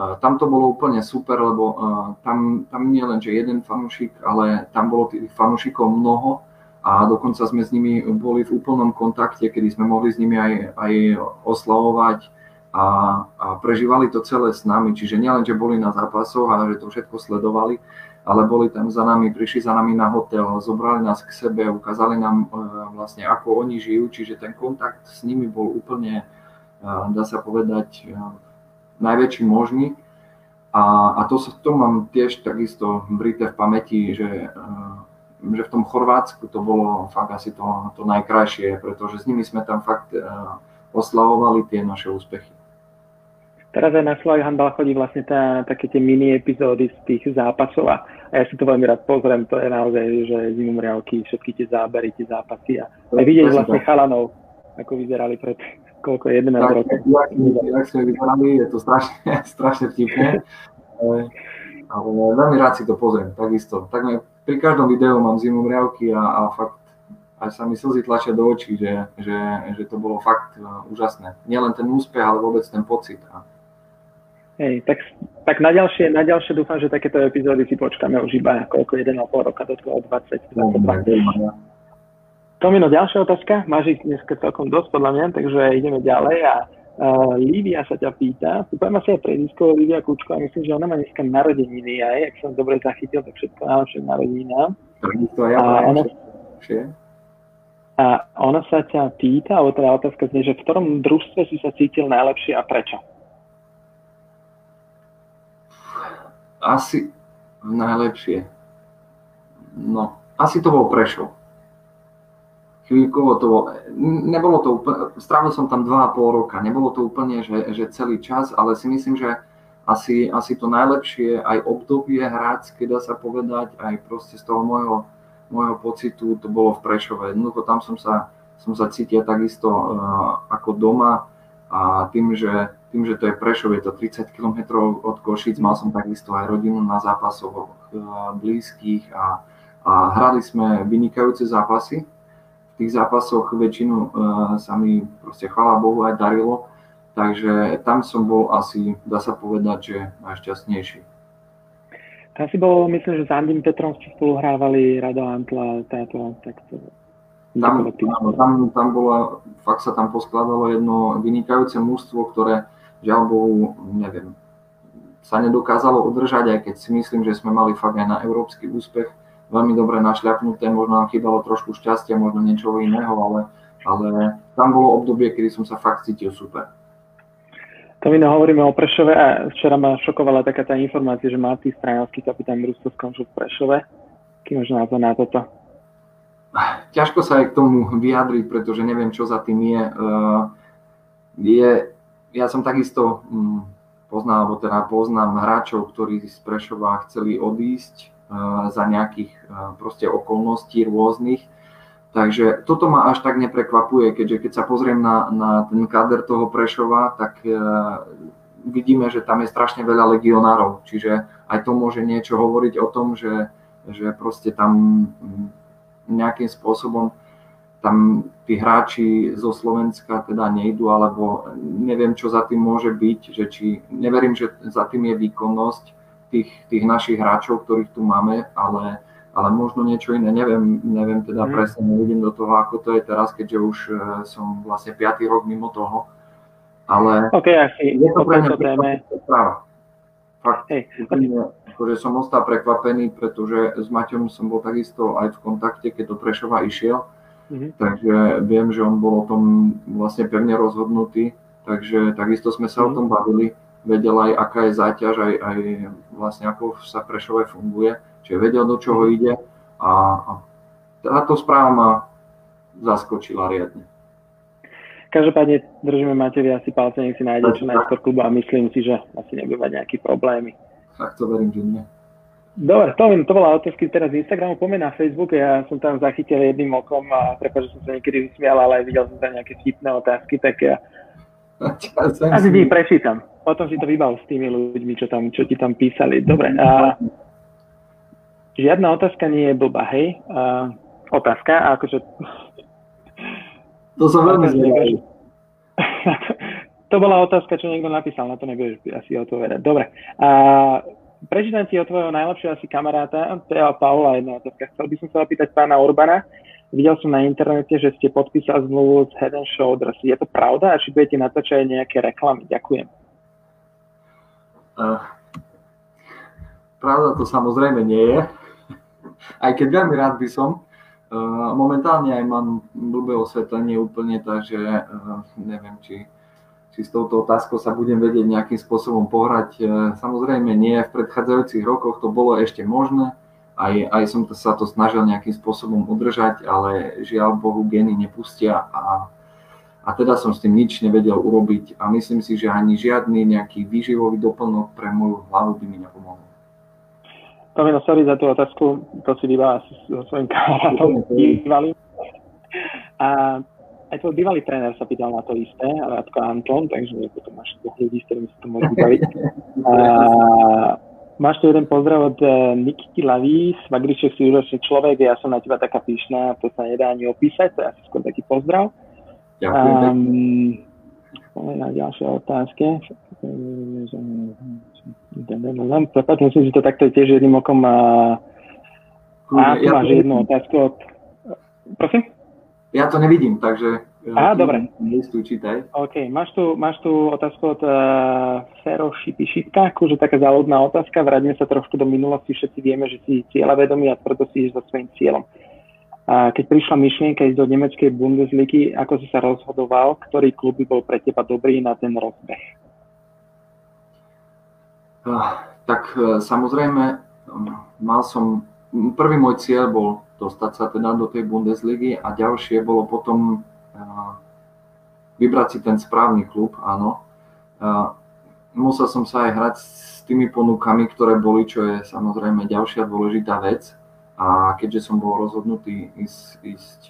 Uh, tam to bolo úplne super, lebo uh, tam, tam nie len, že jeden fanúšik, ale tam bolo tých fanúšikov mnoho a dokonca sme s nimi boli v úplnom kontakte, kedy sme mohli s nimi aj, aj oslavovať a a, a prežívali to celé s nami. Čiže nielen, že boli na zápasoch a že to všetko sledovali, ale boli tam za nami, prišli za nami na hotel, zobrali nás k sebe, ukázali nám vlastne, ako oni žijú, čiže ten kontakt s nimi bol úplne, dá sa povedať, najväčší možný. A, a to, to mám tiež takisto brité v pamäti, že, že v tom Chorvátsku to bolo fakt asi to, to najkrajšie, pretože s nimi sme tam fakt oslavovali tie naše úspechy. Teraz aj na Sláviu handbal chodí vlastne tá, také tie mini epizódy z tých zápasov a ja si to veľmi rád pozriem, to je naozaj, že zimomriavky, všetky tie zábery, tie zápasy a aj vidieť vlastne chalanov, ako vyzerali pred koľko, jedenásť rokov. Tak, tak sme vyzerali, je to strašne, strašne vtipné, ale veľmi rád si to pozriem, takisto. Tak pri každom videu mám zimomriavky a, a fakt aj sa mi slzy tlačia do očí, že, že, že to bolo fakt úžasné. Nielen ten úspech, ale vôbec ten pocit. Hej, tak, tak na, ďalšie, na ďalšie dúfam, že takéto epizódy si počkáme už iba koľko jeden a pol roka do toho dvadsať dvadsaťdva. Tomino, ďalšia otázka. Máš ich dneska celkom dosť podľa mňa, takže ideme ďalej. A uh, Lívia sa ťa pýta, pýtam sa aj predisko Lívia Kučko a myslím, že ona má dneska narodeniny aj, ak som dobre zachytil, tak všetko najlepšie narodenina. To ja mám všetko. A ona sa ťa pýta, alebo teda otázka znie, že v ktorom družstve si sa cítil najlepšie a prečo? Asi najlepšie. No, asi to bol Prešov. Chvíľkovo to bol, nebolo to úplne, strávil som tam dva a pol roka, nebolo to úplne, že, že celý čas, ale si myslím, že asi, asi to najlepšie aj obdobie hráčske, dá sa povedať, aj proste z toho môjho môjho pocitu, to bolo v Prešove. No to tam som sa, som sa cítil takisto uh, ako doma a tým že, tým, že to je Prešov, je to tridsať kilometrov od Košíc, mal som takisto aj rodinu na zápasoch uh, blízkych a, a hrali sme vynikajúce zápasy. V tých zápasoch väčšinu uh, sa mi proste, chvála Bohu, aj darilo, takže tam som bol asi, dá sa povedať, že najšťastnejší. Tam si bol, myslím, že s Andym Petrom ste spoluhrávali Radko Antla, táto, takto. Tam, tam, tam bola, fakt sa tam poskladalo jedno vynikajúce mužstvo, ktoré, žiaľ Bohu, neviem, sa nedokázalo udržať, aj keď si myslím, že sme mali fakt aj na európsky úspech veľmi dobre našľapnuté, možno nám chýbalo trošku šťastia, možno niečo iného, ale, ale tam bolo obdobie, kedy som sa fakt cítil super. Tomino, hovoríme o Prešove a včera ma šokovala taká tá informácia, že Martin Straňovský, kapitán družstva, skončil v Prešove. Aký máš názor na toto? Ťažko sa aj k tomu vyjadriť, pretože neviem, čo za tým je. je ja som takisto poznal, alebo teda poznám hráčov, ktorí z Prešova chceli odísť za nejakých proste okolností rôznych. Takže toto ma až tak neprekvapuje, keďže keď sa pozriem na, na ten káder toho Prešova, tak e, vidíme, že tam je strašne veľa legionárov. Čiže aj to môže niečo hovoriť o tom, že, že proste tam nejakým spôsobom tam tí hráči zo Slovenska teda nejdu, alebo neviem, čo za tým môže byť, že či, neverím, že za tým je výkonnosť tých, tých našich hráčov, ktorých tu máme, ale ale možno niečo iné, neviem, neviem teda mm. presne, nevidím do toho, ako to je teraz, keďže už som vlastne piaty rok mimo toho, ale okay, asi. Je to pre mňa práva. Fakt, hey. Akože som ostal prekvapený, pretože s Maťom som bol takisto aj v kontakte, keď do Prešova išiel, mm-hmm. takže viem, že on bol o tom vlastne pevne rozhodnutý, takže takisto sme sa mm. o tom bavili, vedel aj, aká je záťaž, aj, aj vlastne ako sa v Prešove funguje. Čiže vedel, do čoho ide a, a táto správa ma zaskočila riadne. Každopádne držíme Matevi asi palce, nech si nájde čo najskôr klubu a myslím si, že asi nebudú mať nejaké problémy. Tak to verím, že nie. Dobre, to, to bola otázka teraz z Instagramu, poďme na Facebook, ja som tam zachytil jedným okom a prepáč, že som sa niekedy vysmial, ale videl som tam nejaké vtipné otázky, tak ja asi ti ich prečítam. Potom si to vybav s tými ľuďmi, čo, tam, čo ti tam písali. Dobre. A žiadna otázka nie je blbá, hej? Uh, otázka, akože... To som veľmi zvedavý. To bola otázka, čo niekto napísal, na to nebudeš asi odpovedať. Dobre. Uh, prečítam ti o tvojho najlepšieho asi kamaráta, to je Paula, jedna otázka. Chcel by som sa opýtať pána Urbana, Videl som na internete, že ste podpísali zmluvu s Head and Shoulders. Je to pravda? A či budete natáčať nejaké reklamy? Ďakujem. Uh, pravda to samozrejme nie je. Aj keď veľmi rád by som. Uh, momentálne aj mám blbé osvetlenie úplne, takže uh, neviem, či, či s touto otázkou sa budem vedieť nejakým spôsobom pohrať. Uh, samozrejme nie. V predchádzajúcich rokoch to bolo ešte možné. Aj, aj som to, sa to snažil nejakým spôsobom udržať, ale žiaľ Bohu, gény nepustia a, a teda som s tým nič nevedel urobiť a myslím si, že ani žiadny nejaký výživový doplnok pre moju hlavu by mi nepomohol. Tomino, sorry za tú otázku, to si býva so svojím kamarátom bývalým. A aj tvoj bývalý tréner sa pýtal na to isté, Radko Antl, takže potom máš dvoch ľudí, s ktorými sa to môže vybaviť. A... Máš tu jeden pozdrav od Nikky Laví, Magriček si úžasný človek, ja som na teba taká pyšná, to sa nedá ani opísať, to je asi skôr taký pozdrav. Ďakujem. Um, na ďalšie otázky. Prepač, myslím, že to takto je tiež jedným okom. A tu máš jednu otázku od... Prosím? Ja to nevidím, takže... Aha, dobre. Listu, čítaj. OK, máš tu, máš tu otázku od uh, Fero Šipišitka, akože taká záľudná otázka, vráťme sa trošku do minulosti, všetci vieme, že si cieľavedomý a preto si ideš za svojím cieľom. Uh, keď prišla myšlienka ísť do nemeckej Bundesligy, ako si sa rozhodoval, ktorý klub by bol pre teba dobrý na ten rozbeh? Uh, tak uh, samozrejme, um, mal som, prvý môj cieľ bol dostať sa teda do tej Bundesligy a ďalšie bolo potom vybrať si ten správny klub, áno. Musel som sa aj hrať s tými ponukami, ktoré boli, čo je samozrejme ďalšia dôležitá vec. A keďže som bol rozhodnutý ísť, ísť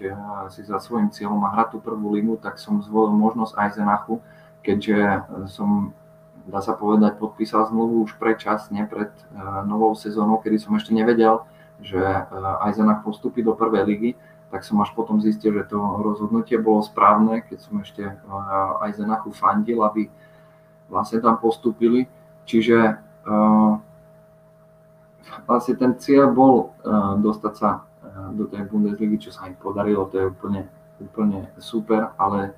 si za svojím cieľom a hrať tú prvú ligu, tak som zvolil možnosť Eisenachu, keďže som, dá sa povedať, podpísal zmluvu už predčasne, pred novou sezónou, kedy som ešte nevedel, že Eisenach postupí do prvej ligy. Tak som až potom zistil, že to rozhodnutie bolo správne, keď som ešte aj Eisenachu fandil, aby vlastne tam postúpili. Čiže vlastne ten cieľ bol dostať sa do tej Bundesligy, čo sa im podarilo, to je úplne, úplne super, ale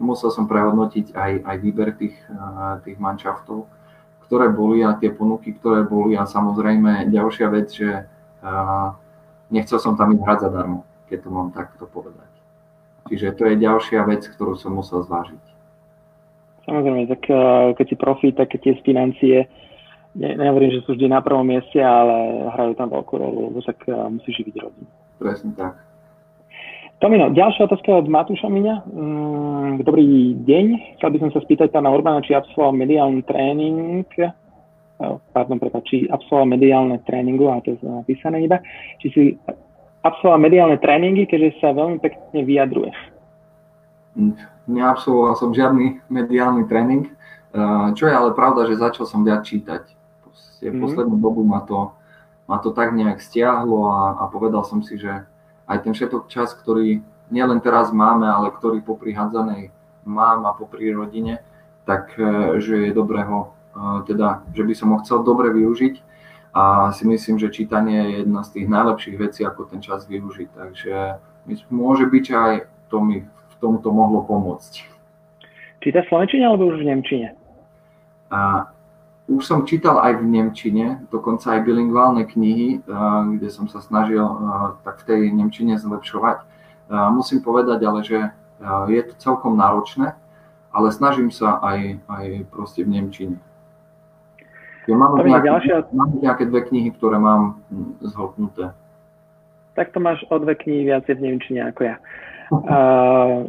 musel som prehodnotiť aj, aj výber tých, tých manšaftov, ktoré boli a tie ponuky, ktoré boli a samozrejme ďalšia vec, že nechcel som tam ísť hrať zadarmo, keď to mám takto povedať. Čiže to je ďalšia vec, ktorú som musel zvážiť. Samozrejme, tak keď si profi, tak tie financie, ne, nehovorím, že sú vždy na prvom mieste, ale hrajú tam veľkú rolu, lebo tak musíš živiť rodinu. Presne tak. Tomino, ďalšia otázka od Matúša Miňa. Dobrý deň. Chcel by som sa spýtať pána Urbana, či absolvoval mediálny tréning. Pardon, prepáč, či absolvoval mediálne tréningu, a to je napísané iba, či si absolvoval mediálne tréningy, keďže sa veľmi pekne vyjadruješ. Neabsolvoval som žiadny mediálny tréning, čo je ale pravda, že začal som viac čítať. V poslednú dobu ma to, ma to tak nejak stiahlo a, a povedal som si, že aj ten všetok čas, ktorý nielen teraz máme, ale ktorý po prihádzanej mám a po prírodine, tak že je dobré ho teda, že by som ho chcel dobre využiť a si myslím, že čítanie je jedna z tých najlepších vecí, ako ten čas využiť, takže môže byť, že aj to mi v tomto mohlo pomôcť. Čítaš v slovenčine alebo už v nemčine? A už som čítal aj v nemčine, dokonca aj bilingválne knihy, kde som sa snažil tak v tej nemčine zlepšovať. Musím povedať ale, že je to celkom náročné, ale snažím sa aj, aj proste v nemčine. Ja mám nejaké, ďalšia... nejaké dve knihy, ktoré mám zhotnuté. Tak to máš o dve knihy viac v nemčine ako ja. Uh,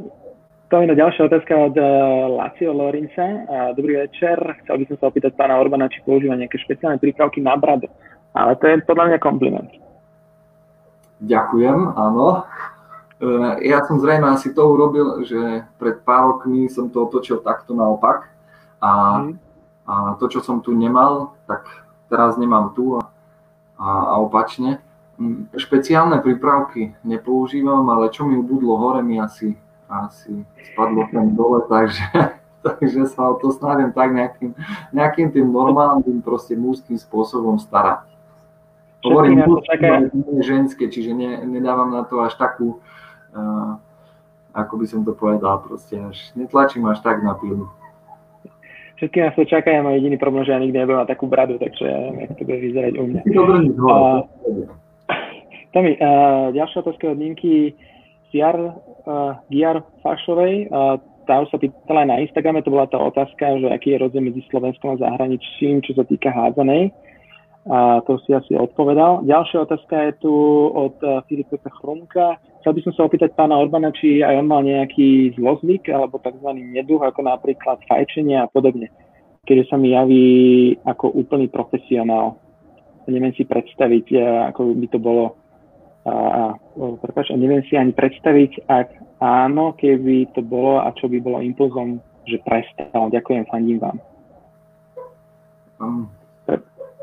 to je ďalšia otázka od uh, Lacio Lorinca. Uh, dobrý večer. Chcel by som sa opýtať pána Orbana, či používa nejaké špeciálne prípravky na bradu. Ale to je podľa mňa kompliment. Ďakujem, áno. Uh, ja som zrejme asi to urobil, že pred pár rokmi som to otočil takto naopak. A mm. A to, čo som tu nemal, tak teraz nemám tu a, a opačne. Špeciálne prípravky nepoužívam, ale čo mi ubudlo hore, mi asi, asi spadlo tam dole, takže, takže sa o to snažím tak nejakým, nejakým tým normálnym, proste mužským spôsobom starať. Hovorím, je ženské, čiže ne, nedávam na to až takú, uh, ako by som to povedal, proste až netlačím až tak na pilu. Všetky nás to čakajú, mám jediný problém, že ja nikdy nebudem mať takú bradu, takže ja neviem, ako to bude vyzerať u mňa. Dobrý dvoj. Uh, Tomi, uh, ďalšia otázka od Ninky Siar uh, Giar Fašovej. Uh, tá už sa pýtala aj na Instagrame, to bola tá otázka, že aký je rozdiel medzi Slovenskom a zahraničím, čo sa týka hádzanej. A to si asi odpovedal. Ďalšia otázka je tu od Filipa Chromka. Chcel by som sa opýtať pána Orbana, či aj on mal nejaký zlozvyk alebo tzv. Neduch, ako napríklad fajčenie a podobne, keďže sa mi javí ako úplný profesionál. Neviem si predstaviť, ako by to bolo. A, a, prepáč, neviem si ani predstaviť, ak áno, keby to bolo a čo by bolo impulzom, že prestal. Ďakujem, fandím vám. Um.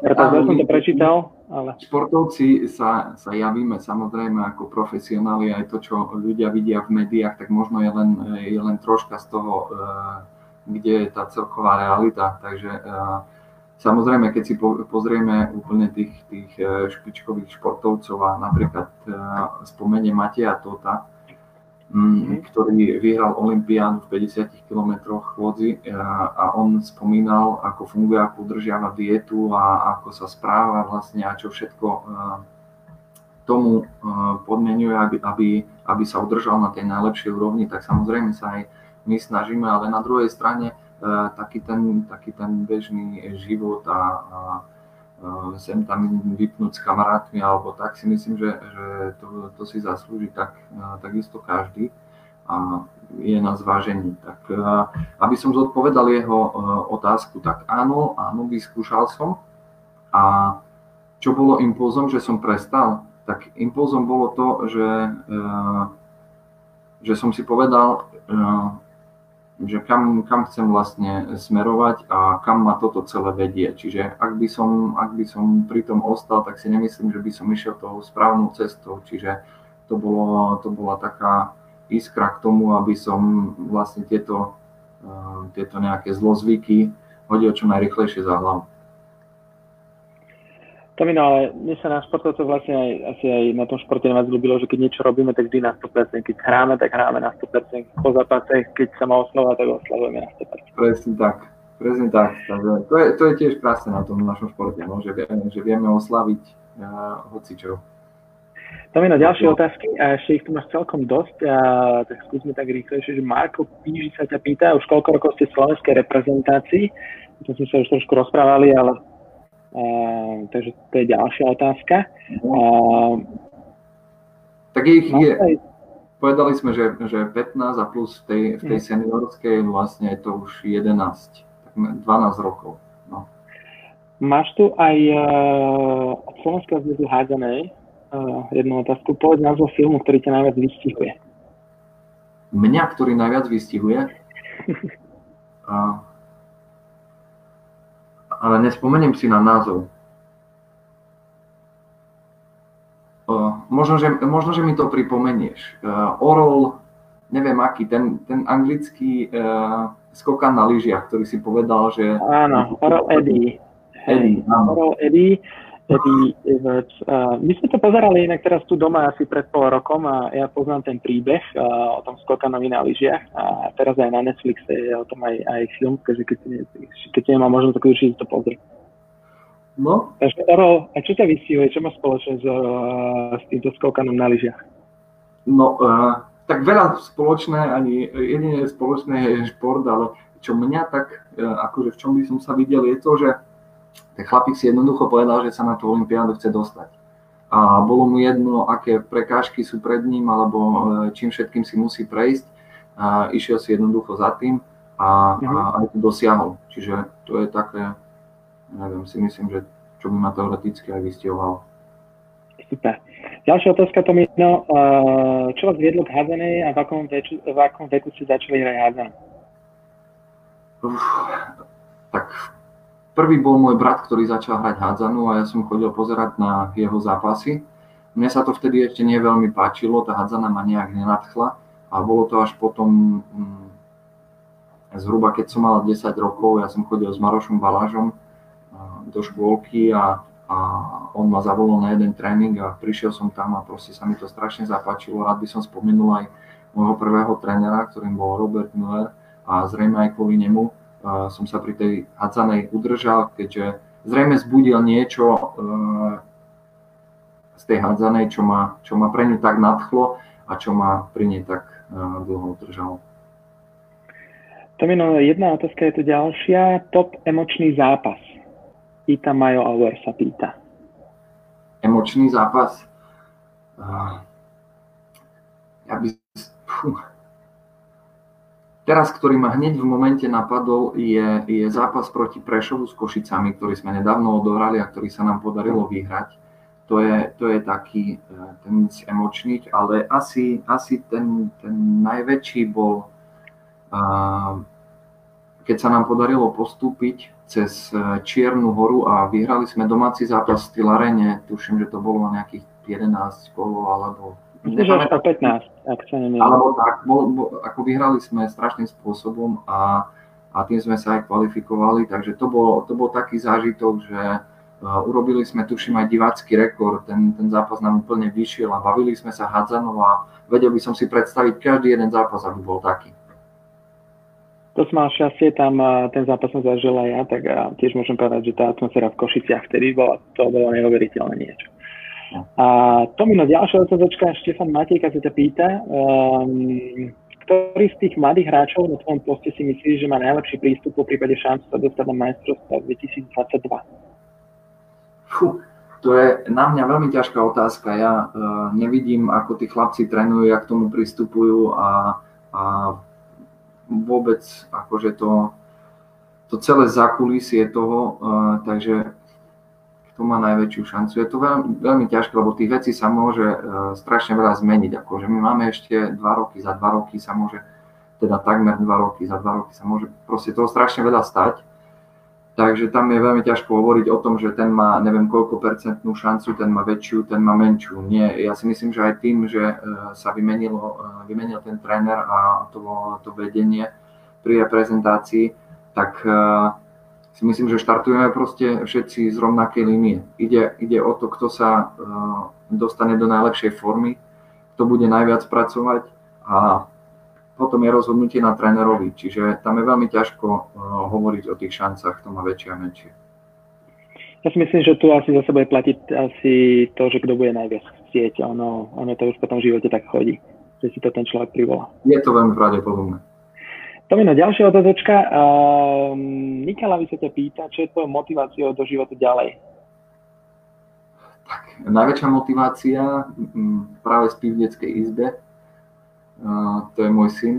Pretože som to prečítal, ale... Športovci sa, sa javíme samozrejme ako profesionáli, aj to, čo ľudia vidia v médiách, tak možno je len, je len troška z toho, kde je tá celková realita. Takže samozrejme, keď si pozrieme úplne tých, tých špičkových športovcov a napríklad spomeniem Mateja Tota, mm-hmm. ktorý vyhral olympiádu v päťdesiatich kilometroch chôdzi a on spomínal, ako funguje, ako udržiava dietu a ako sa správa vlastne a čo všetko tomu podmienuje, aby, aby, aby sa udržal na tej najlepšej úrovni, tak samozrejme sa aj my snažíme, ale na druhej strane taký ten, taký ten bežný život a, a sem tam vypnúť s kamarátmi alebo tak, si myslím, že, že to, to si zaslúži tak, takisto každý a je na zvážení. Tak, aby som zodpovedal jeho otázku, tak áno, áno, vyskúšal som. A čo bolo impulzom, že som prestal? Tak impulzom bolo to, že, že som si povedal, že kam, kam chcem vlastne smerovať a kam ma toto celé vedie. Čiže ak by som, ak by som pri tom ostal, tak si nemyslím, že by som išiel tou správnou cestou. Čiže to, bolo, to bola taká iskra k tomu, aby som vlastne tieto, uh, tieto nejaké zlozvyky hodil čo najrychlejšie za hlavu. Tomino, ale mne sa na športovcov vlastne aj, asi aj na tom športe na vás ľúbilo, že keď niečo robíme, tak vždy na sto percent. Keď hráme, tak hráme na sto percent. Po zápase, keď sa má oslova, tak oslavujeme na sto percent. Presne tak. Presne tak. To je, to je tiež krásne na tom našom športe, no? že, že vieme oslaviť uh, hocičo. Tomino, ďalšie no. otázky. A ešte ich tu máš celkom dosť. A, tak skúsme tak rýchlejšie, že Marko Buin sa ťa pýta, už koľko rokov ste v slovenskej reprezentácii? To sme sa už trošku rozprávali, ale... Uh, takže to je ďalšia otázka. Uh, tak ich je, povedali sme, že, že pätnásť a plus v tej, v tej seniorskej vlastne je to už jedenásť, dvanásť rokov. No. Máš tu aj uh, od Slovenského zväzu hádzanej uh, jednu otázku. Povedz názov filmu, ktorý ťa najviac vystihuje. Mňa, ktorý najviac vystihuje? uh, Ale nespomeniem si na názov. Možno, že, možno, že mi to pripomenieš. Orol, neviem aký, ten, ten anglický uh, skokan na lyžiach, ktorý si povedal, že... Áno, Orol Eddy. Eddy, áno. Orol Eddy. Eddy uh, my sme to pozerali inak teraz tu doma asi pred pol rokom a ja poznám ten príbeh uh, o tom skokanovi na lyžiach a teraz aj na Netflixe je o tom aj, aj film, takže keď, keď nemá možnosť, tak určite to pozrieť. No. Takže Orol, a čo ťa vystihuje? Čo má spoločné s, uh, s týmto skokanom na lyžiach? No, uh, tak veľa spoločné, ani jedine spoločné je šport, ale čo mňa tak, uh, akože v čom by som sa videl, je to, že ten chlapík si jednoducho povedal, že sa na tú olympiádu chce dostať. A bolo mu jedno, aké prekážky sú pred ním, alebo čím všetkým si musí prejsť. A išiel si jednoducho za tým a, a aj to dosiahol. Čiže to je také, neviem, si myslím, že čo by ma teoreticky aj vystihovalo. Super. Ďalšia otázka, Tomino. Čo vás viedlo k hádzanej a v akom, veču, v akom veku ste začali hrať hádzanú? Tak... Prvý bol môj brat, ktorý začal hrať hádzanú a ja som chodil pozerať na jeho zápasy. Mne sa to vtedy ešte nie veľmi páčilo, tá hádzana ma nejak nenadchla a bolo to až potom, hm, zhruba keď som mal desať rokov, ja som chodil s Marošom Balážom do škôlky a, a a on ma zavolal na jeden tréning a prišiel som tam a proste sa mi to strašne zapáčilo. Rád by som spomenul aj môjho prvého trénera, ktorým bol Robert Müller, a zrejme aj kvôli nemu uh, som sa pri tej hadzanej udržal, keďže zrejme zbudil niečo uh, z tej hadzanej, čo ma, čo ma pre ňu tak nadchlo a čo ma pri nej tak uh, dlho udržalo. Tomino, jedna otázka je tu ďalšia. Top emočný zápas. Pýta Majo Auer sa pýta. Emočný zápas? Uh, ja by... Pfuh. Teraz, ktorý ma hneď v momente napadol, je, je zápas proti Prešovu s Košicami, ktorý sme nedávno odohrali a ktorý sa nám podarilo vyhrať. To je, to je taký ten emočný, ale asi, asi ten, ten najväčší bol, keď sa nám podarilo postúpiť cez Čiernu horu a vyhrali sme domáci zápas v Tylarene. Tuším, že to bolo nejakých jedenásť gólov alebo... Nemáme, pätnásť, ak sa nemýlim. Alebo tak, bo, bo, ako vyhrali sme strašným spôsobom a, a tým sme sa aj kvalifikovali, takže to bol, to bol taký zážitok, že uh, urobili sme, tuším, aj divácky rekord, ten, ten zápas nám úplne vyšiel a bavili sme sa hádzanou a vedel by som si predstaviť každý jeden zápas, aby bol taký. To som mal šťastie, tam ten zápas som zažil aj ja, tak ja tiež môžem povedať, že tá atmosféra v Košiciach vtedy bola, to bolo neuveriteľné niečo. A Tomino, ďalšia otázočka, Štefan Matejka sa ťa pýta, um, ktorý z tých mladých hráčov na tvojom poste si myslíš, že má najlepší prístup po prípade šancu sa dostať na majstrovstvá dvetisícdvadsaťdva? Fuh, to je na mňa veľmi ťažká otázka. Ja uh, nevidím, ako tí chlapci trénujú, jak tomu pristupujú a, a vôbec akože to, to celé zákulisie toho, uh, takže to má najväčšiu šancu. Je to veľmi, veľmi ťažké, lebo tých vecí sa môže e, strašne veľa zmeniť. Akože my máme ešte dva roky, za dva roky sa môže, teda takmer dva roky, za dva roky sa môže proste toho strašne veľa stať. Takže tam je veľmi ťažko hovoriť o tom, že ten má neviem koľko percentnú šancu, ten má väčšiu, ten má menšiu. Nie, ja si myslím, že aj tým, že e, sa vymenilo, e, vymenil ten tréner a to, to vedenie pri reprezentácii, tak e, si myslím, že štartujeme proste všetci z rovnakej línie. Ide, ide o to, kto sa e, dostane do najlepšej formy, kto bude najviac pracovať a potom je rozhodnutie na trénerovi. Čiže tam je veľmi ťažko e, hovoriť o tých šancách, kto má väčšie a menšie. Ja si myslím, že tu asi za seba je platiť asi to, že kto bude najviac chcieť. Ono, ono to už po tom živote tak chodí, že si to ten človek privolá. Je to veľmi pravdepodobné. Tomino, ďalšia otázočka. Uh, Nikolavi sa ťa pýta, čo je tvojou motiváciou do života ďalej? Tak, najväčšia motivácia m, práve spí v detskej izbe. Uh, to je môj syn,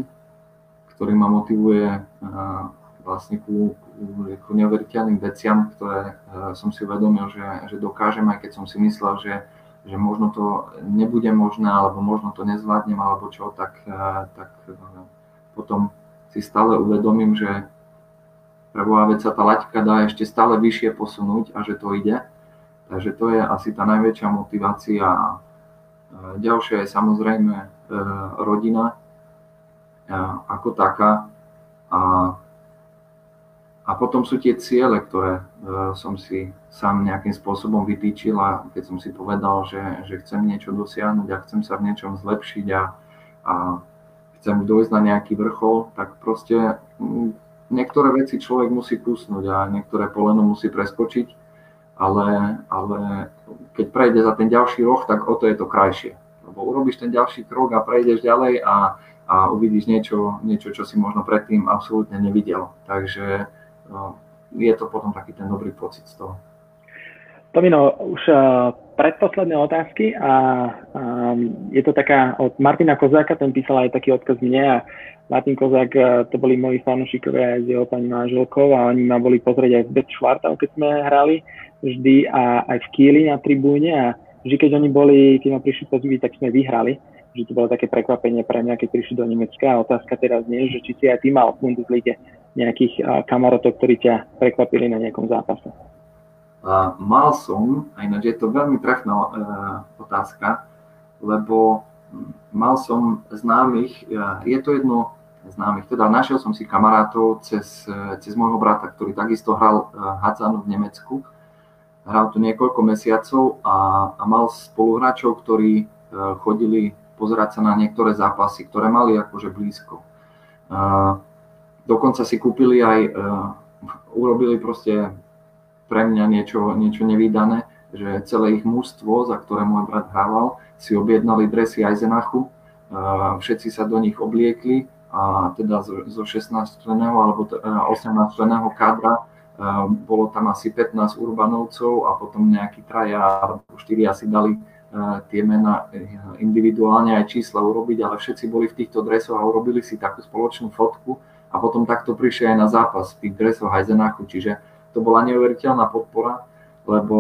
ktorý ma motivuje uh, vlastne ku, ku, ku neuveriteľným veciam, ktoré uh, som si uvedomil, že, že dokážem, aj keď som si myslel, že, že možno to nebude možné, alebo možno to nezvládnem, alebo čo, tak, uh, tak uh, potom si stále uvedomím, že prvá vec sa tá laťka dá ešte stále vyššie posunúť a že to ide. Takže to je asi tá najväčšia motivácia. Ďalšia je samozrejme e, rodina e, ako taká. A, a potom sú tie ciele, ktoré e, som si sám nejakým spôsobom vytýčil a keď som si povedal, že, že chcem niečo dosiahnuť a chcem sa v niečom zlepšiť a, a chcem dojsť na nejaký vrchol, tak proste niektoré veci človek musí kúsnuť a niektoré poleno musí preskočiť, ale, ale keď prejde za ten ďalší roh, tak o to je to krajšie. Lebo urobíš ten ďalší krok a prejdeš ďalej a, a uvidíš niečo, niečo, čo si možno predtým absolútne nevidel. Takže no, je to potom taký ten dobrý pocit z toho. Tomino, už uh, predposledné otázky a um, je to taká od Martina Kozáka, ten písal aj taký odkaz mne a Martin Kozák, uh, to boli moji fanúšikovia aj s jeho pani manželkou a oni ma boli pozrieť aj v Betšvartau, keď sme hrali vždy a aj v Kíli na tribúne a vždy, keď oni boli, keď ma prišli pozrieť, tak sme vyhrali. Že to bolo také prekvapenie pre mňa, keď prišli do Nemecka a otázka teraz nie, že či si aj ty mal v Bundeslige nejakých uh, kamarotov, ktorí ťa prekvapili na nejakom zápase. Uh, mal som, a ináč je to veľmi trefná uh, otázka, lebo mal som známych, uh, je to jedno známych, teda našiel som si kamarátov cez, uh, cez môjho brata, ktorý takisto hral uh, hádzanu v Nemecku hral tu niekoľko mesiacov a, a mal spoluhráčov, ktorí chodili pozerať sa na niektoré zápasy, ktoré mali akože blízko. Dokonca si kúpili aj, urobili proste pre mňa niečo, niečo nevídané, že celé ich mužstvo, za ktoré môj brat hrával, si objednali dresy Eisenachu, všetci sa do nich obliekli a teda zo šestnásťčlenného alebo osemnásťčlenného kádra bolo tam asi pätnásť urbanovcov a potom nejakí traja alebo štyria si dali tie mená individuálne aj čísla urobiť, ale všetci boli v týchto dresoch a urobili si takú spoločnú fotku a potom takto prišli aj na zápas v tých dresoch Eisenachu, čiže to bola neuveriteľná podpora, lebo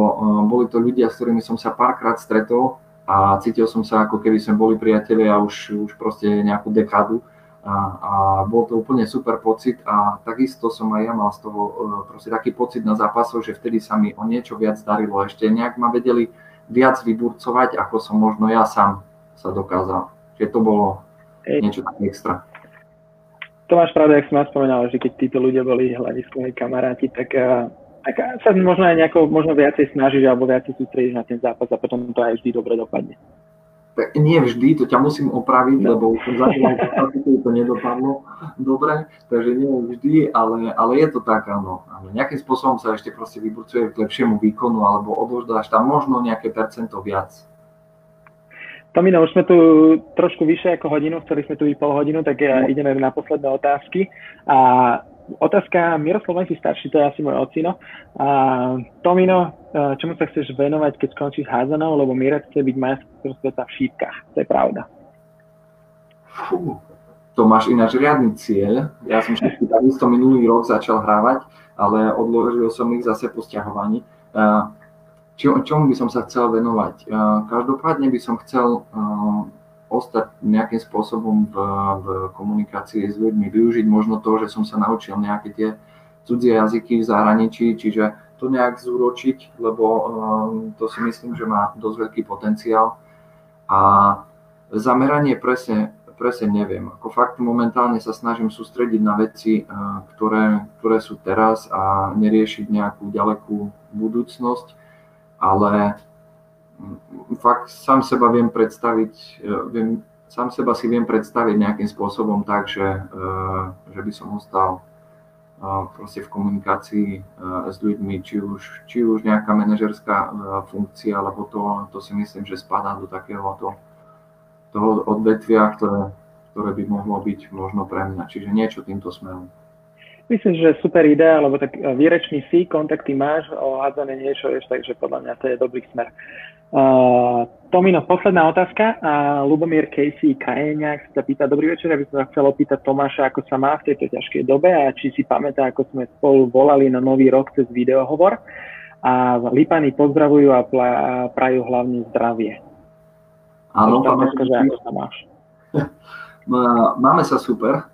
boli to ľudia, s ktorými som sa párkrát stretol a cítil som sa, ako keby sme boli priatelia už, už proste nejakú dekádu a, a bol to úplne super pocit a takisto som aj ja mal z toho proste taký pocit na zápasoch, že vtedy sa mi o niečo viac darilo, ešte nejak ma vedeli viac vyburcovať, ako som možno ja sám sa dokázal. Čiže to bolo niečo také extra. To máš pravda, jak som vás spomenal, že keď títo ľudia boli hľadiskoví kamaráti, tak, tak sa možno aj nejako, možno viacej snažíš alebo viacej sústredíš na ten zápas a potom to aj vždy dobre dopadne. Tak nie vždy, to ťa musím opraviť, no. Lebo som zažíval, že to nedopadlo dobre, takže nie vždy, ale, ale je to tak, áno. Nejakým spôsobom sa ešte proste vyburcuje k lepšiemu výkonu, alebo odovzdáš tam možno nejaké percento viac. Tomino, už sme tu trošku vyššie ako hodinu, chceli sme tu byť pol hodinu, tak no. Ideme na posledné otázky. A otázka Miroslav Lenky starší, to je asi môj ocino. A Tomino, čomu sa chceš venovať, keď skončíš hádzanou, lebo Miro chce byť majster sveta v šípkach, to je pravda. Fú, to máš ináč riadny cieľ. Ja som všetky takisto minulý rok začal hrávať, ale odložil som ich zase po sťahovaní. Čomu by som sa chcel venovať? Každopádne by som chcel ostať nejakým spôsobom v, v komunikácii s ľuďmi, využiť možno to, že som sa naučil nejaké tie cudzie jazyky v zahraničí, čiže to nejak zúročiť, lebo um, to si myslím, že má dosť veľký potenciál. A zameranie presne, presne neviem. Ako fakt momentálne sa snažím sústrediť na veci, uh, ktoré, ktoré sú teraz a neriešiť nejakú ďalekú budúcnosť, ale fakt sám seba viem predstaviť, viem, sám seba si viem predstaviť nejakým spôsobom tak, že, že by som ostal proste v komunikácii s ľuďmi, či už, či už nejaká manažerská funkcia, alebo to, to si myslím, že spadá do takéhoto toho odvetvia, ktoré, ktoré by mohlo byť možno pre mňa, čiže niečo týmto smerom. Myslím, že super idea, lebo tak výrečný si, kontakty máš, o hádzané niečo vieš, takže podľa mňa to je dobrý smer. Uh, Tomino, posledná otázka a Lubomír Casey Kajeňák sa pýta, dobrý večer, ja by som chcel opýtať Tomáša, ako sa má v tejto ťažkej dobe a či si pamätá, ako sme spolu volali na nový rok cez videohovor a Lipany pozdravujú a prajú hlavne zdravie. Áno, pamätá, že ako sa máš. Máme sa super.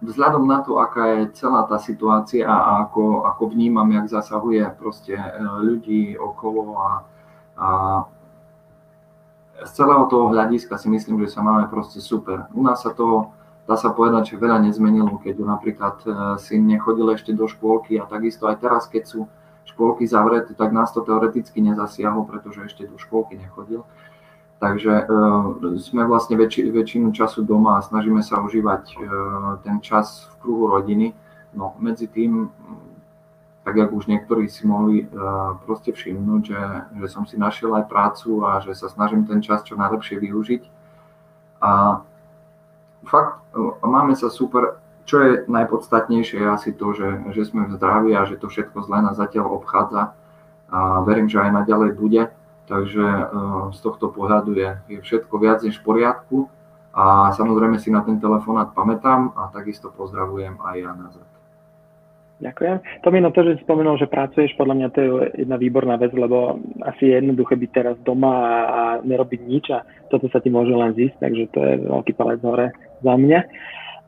Vzhľadom na to, aká je celá tá situácia a ako, ako vnímam, jak zasahuje proste ľudí okolo a, a z celého toho hľadiska si myslím, že sa máme proste super. U nás sa to, dá sa povedať, že veľa nezmenilo, keď napríklad syn nechodil ešte do škôlky a takisto aj teraz, keď sú škôlky zavreté, tak nás to teoreticky nezasiahlo, pretože ešte do škôlky nechodil. Takže e, sme vlastne väč- väčšinu času doma a snažíme sa užívať e, ten čas v kruhu rodiny. No medzi tým, tak jak už niektorí si mohli e, proste všimnúť, že, že som si našiel aj prácu a že sa snažím ten čas čo najlepšie využiť. A fakt e, máme sa super, čo je najpodstatnejšie je asi to, že, že sme v zdraví a že to všetko zle nás zatiaľ obchádza a verím, že aj naďalej bude. Takže z tohto pohľadu je, je všetko viac než v poriadku a samozrejme si na ten telefonát pamätám a takisto pozdravujem aj ja nazad. Ďakujem. Tomino, to, že si spomenul, že pracuješ, podľa mňa to je jedna výborná vec, lebo asi je jednoduché byť teraz doma a, a nerobiť nič a toto sa ti môže len zísť, takže to je veľký palec hore za mňa.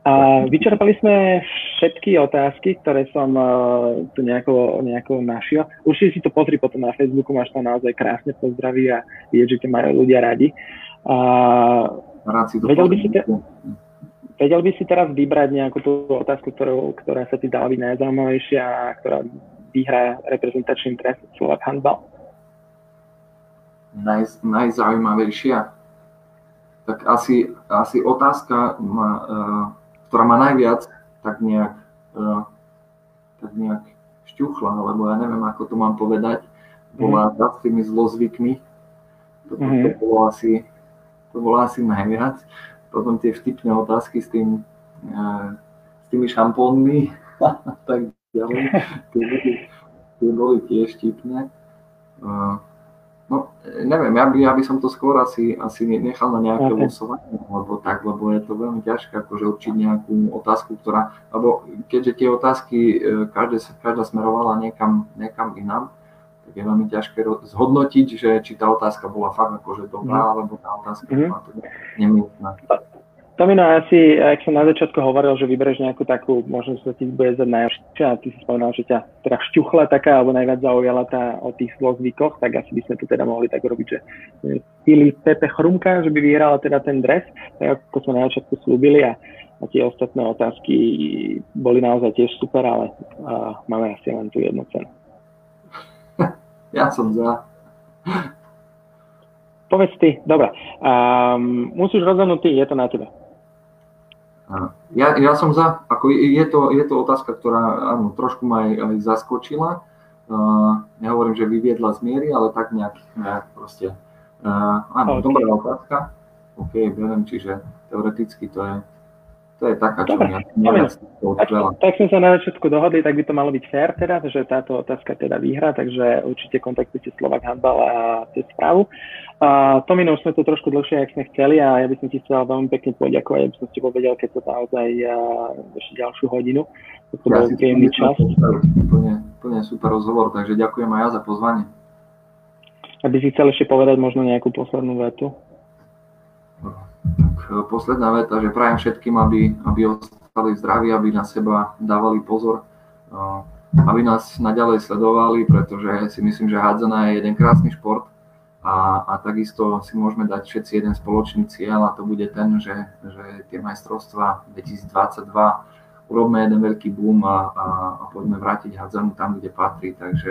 A vyčerpali sme všetky otázky, ktoré som uh, tu nejako, nejako našiel. Určite si to pozri potom na Facebooku, máš tam naozaj krásne pozdravy a je, že ťa majú ľudia radi. Uh, Rád si to vedel, by si te, vedel by si teraz vybrať nejakú tú otázku, ktorou, ktorá sa ti dala byť najzaujímavejšia a ktorá vyhrá reprezentačný dres Slovak handbal? Naj, najzaujímavejšia? Tak asi, asi otázka, má, uh, ktorá má najviac tak nejak, uh, tak nejak šťuchla, lebo ja neviem, ako to mám povedať, bola za mm. tými zlozvykmi, to, to, to bolo asi, to bolo asi najviac. Potom tie vtipné otázky s, tým, uh, s tými šampónmi a tak ďalej, tie boli tiež vtipné. Uh, no, neviem, ja by, ja by som to skôr asi, asi nechal na nejaké losovanie, lebo tak, lebo je to veľmi ťažké akože určiť nejakú otázku, ktorá, lebo keďže tie otázky každé, každá smerovala niekam, niekam inám, tak je veľmi ťažké zhodnotiť, že či tá otázka bola fakt akože dobrá, alebo tá otázka mm-hmm. bola to nemýtna. Tomino, ja si, ak som na začiatku hovoril, že vybereš nejakú takú, možno sa ti bude zdať najlepšia, a ty si spomínal, že ťa teda šťuchla taká, alebo najviac zaujala tá o tých zlozvykoch, tak asi by sme to teda mohli tak robiť, že Pili Pepe Chrumka, že by vyhrala teda ten dres, tak ako sme na začiatku slúbili, a, a tie ostatné otázky boli naozaj tiež super, ale a, máme asi len tú jednu cenu. Ja som za. Povedz ty, dobre. Um, musíš rozhodnúť ty, je to na tebe. Ja, ja som za. Ako je, to, je to otázka, ktorá áno, trošku ma aj, aj zaskočila. Uh, nehovorím, že vyviedla z miery, ale tak nejak, nejak proste. Uh, áno, okay. Dobrá otázka. OK, beriem, čiže teoreticky to je, to je taká, čo dobre, mňa tak, tak sme sa na začiatku dohodli, tak by to malo byť fair teda, že táto otázka teda vyhrá, takže určite kontaktujte Slovak handbal a tú správu. Uh, Tomino, už sme to trošku dlhšie, jak sme chceli, a ja by som ti chcel veľmi pekne poďakovať, aby som ti povedal, keď to naozaj uh, ešte ďalšiu hodinu. To ja bol príjemný čas. Úplne super rozhovor, takže ďakujem aj ja za pozvanie. Aby si chcel ešte povedať možno nejakú poslednú vetu? Tak posledná veta, že prajem všetkým, aby, aby ostali zdraví, aby na seba dávali pozor, aby nás naďalej sledovali, pretože si myslím, že hádzaná je jeden krásny šport a, a takisto si môžeme dať všetci jeden spoločný cieľ, a to bude ten, že, že tie majstrovstvá dvetisícdvadsaťdva urobme jeden veľký boom a, a, a poďme vrátiť hádzanú tam, kde patrí. Takže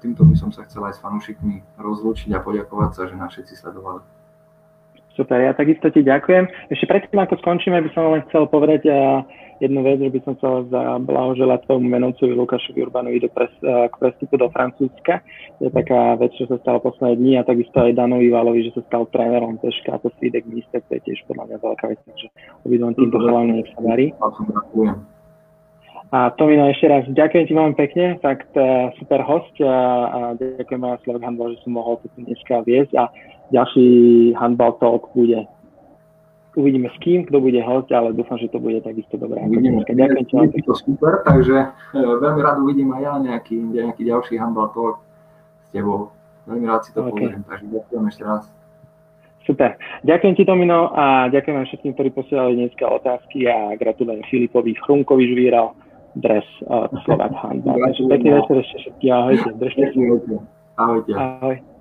týmto by som sa chcel aj s fanúšikmi rozlúčiť a poďakovať sa, že nás všetci sledovali. Super, ja takisto ti ďakujem. Ešte predtým, ako skončíme, by som len chcel povedať jednu vec, že by som chcel zablahoželať tvojmu menovcovi Lukášovi Urbanovi do pres, k prestupu do Francúzska. Je taká vec, čo sa stala posledné dni, a takisto aj Danovi Válovi, že sa stal trénerom Peška, a to Svídek minister, to je tiež podľa mňa veľká vec, takže obidvom týmto hlavne nech sa darí. A Tomino, ešte raz ďakujem ti veľmi pekne, fakt super host, a, a ďakujem aj Slovak handbal, že som mohol to dneska viesť, a ďalší handball talk bude. Uvidíme s kým, kto bude host, ale dúfam, že to bude takisto dobré. Uvidíme, ďakujem ti veľmi pekne. Super, takže veľmi rád uvidím aj ja nejaký, nejaký ďalší handball talk s tebou. Veľmi rád si to okay. Poviem, takže ďakujem ešte raz. Super. Ďakujem ti, Tomino, a ďakujem aj všetkým, ktorí posielali dneska otázky, a gratulujem Filipovi Chrumkovi, že vyhral dres uh, Slovak handball. Pekný večer ešte všetkým, ahojte. Držte si. Ahojte. Ahoj.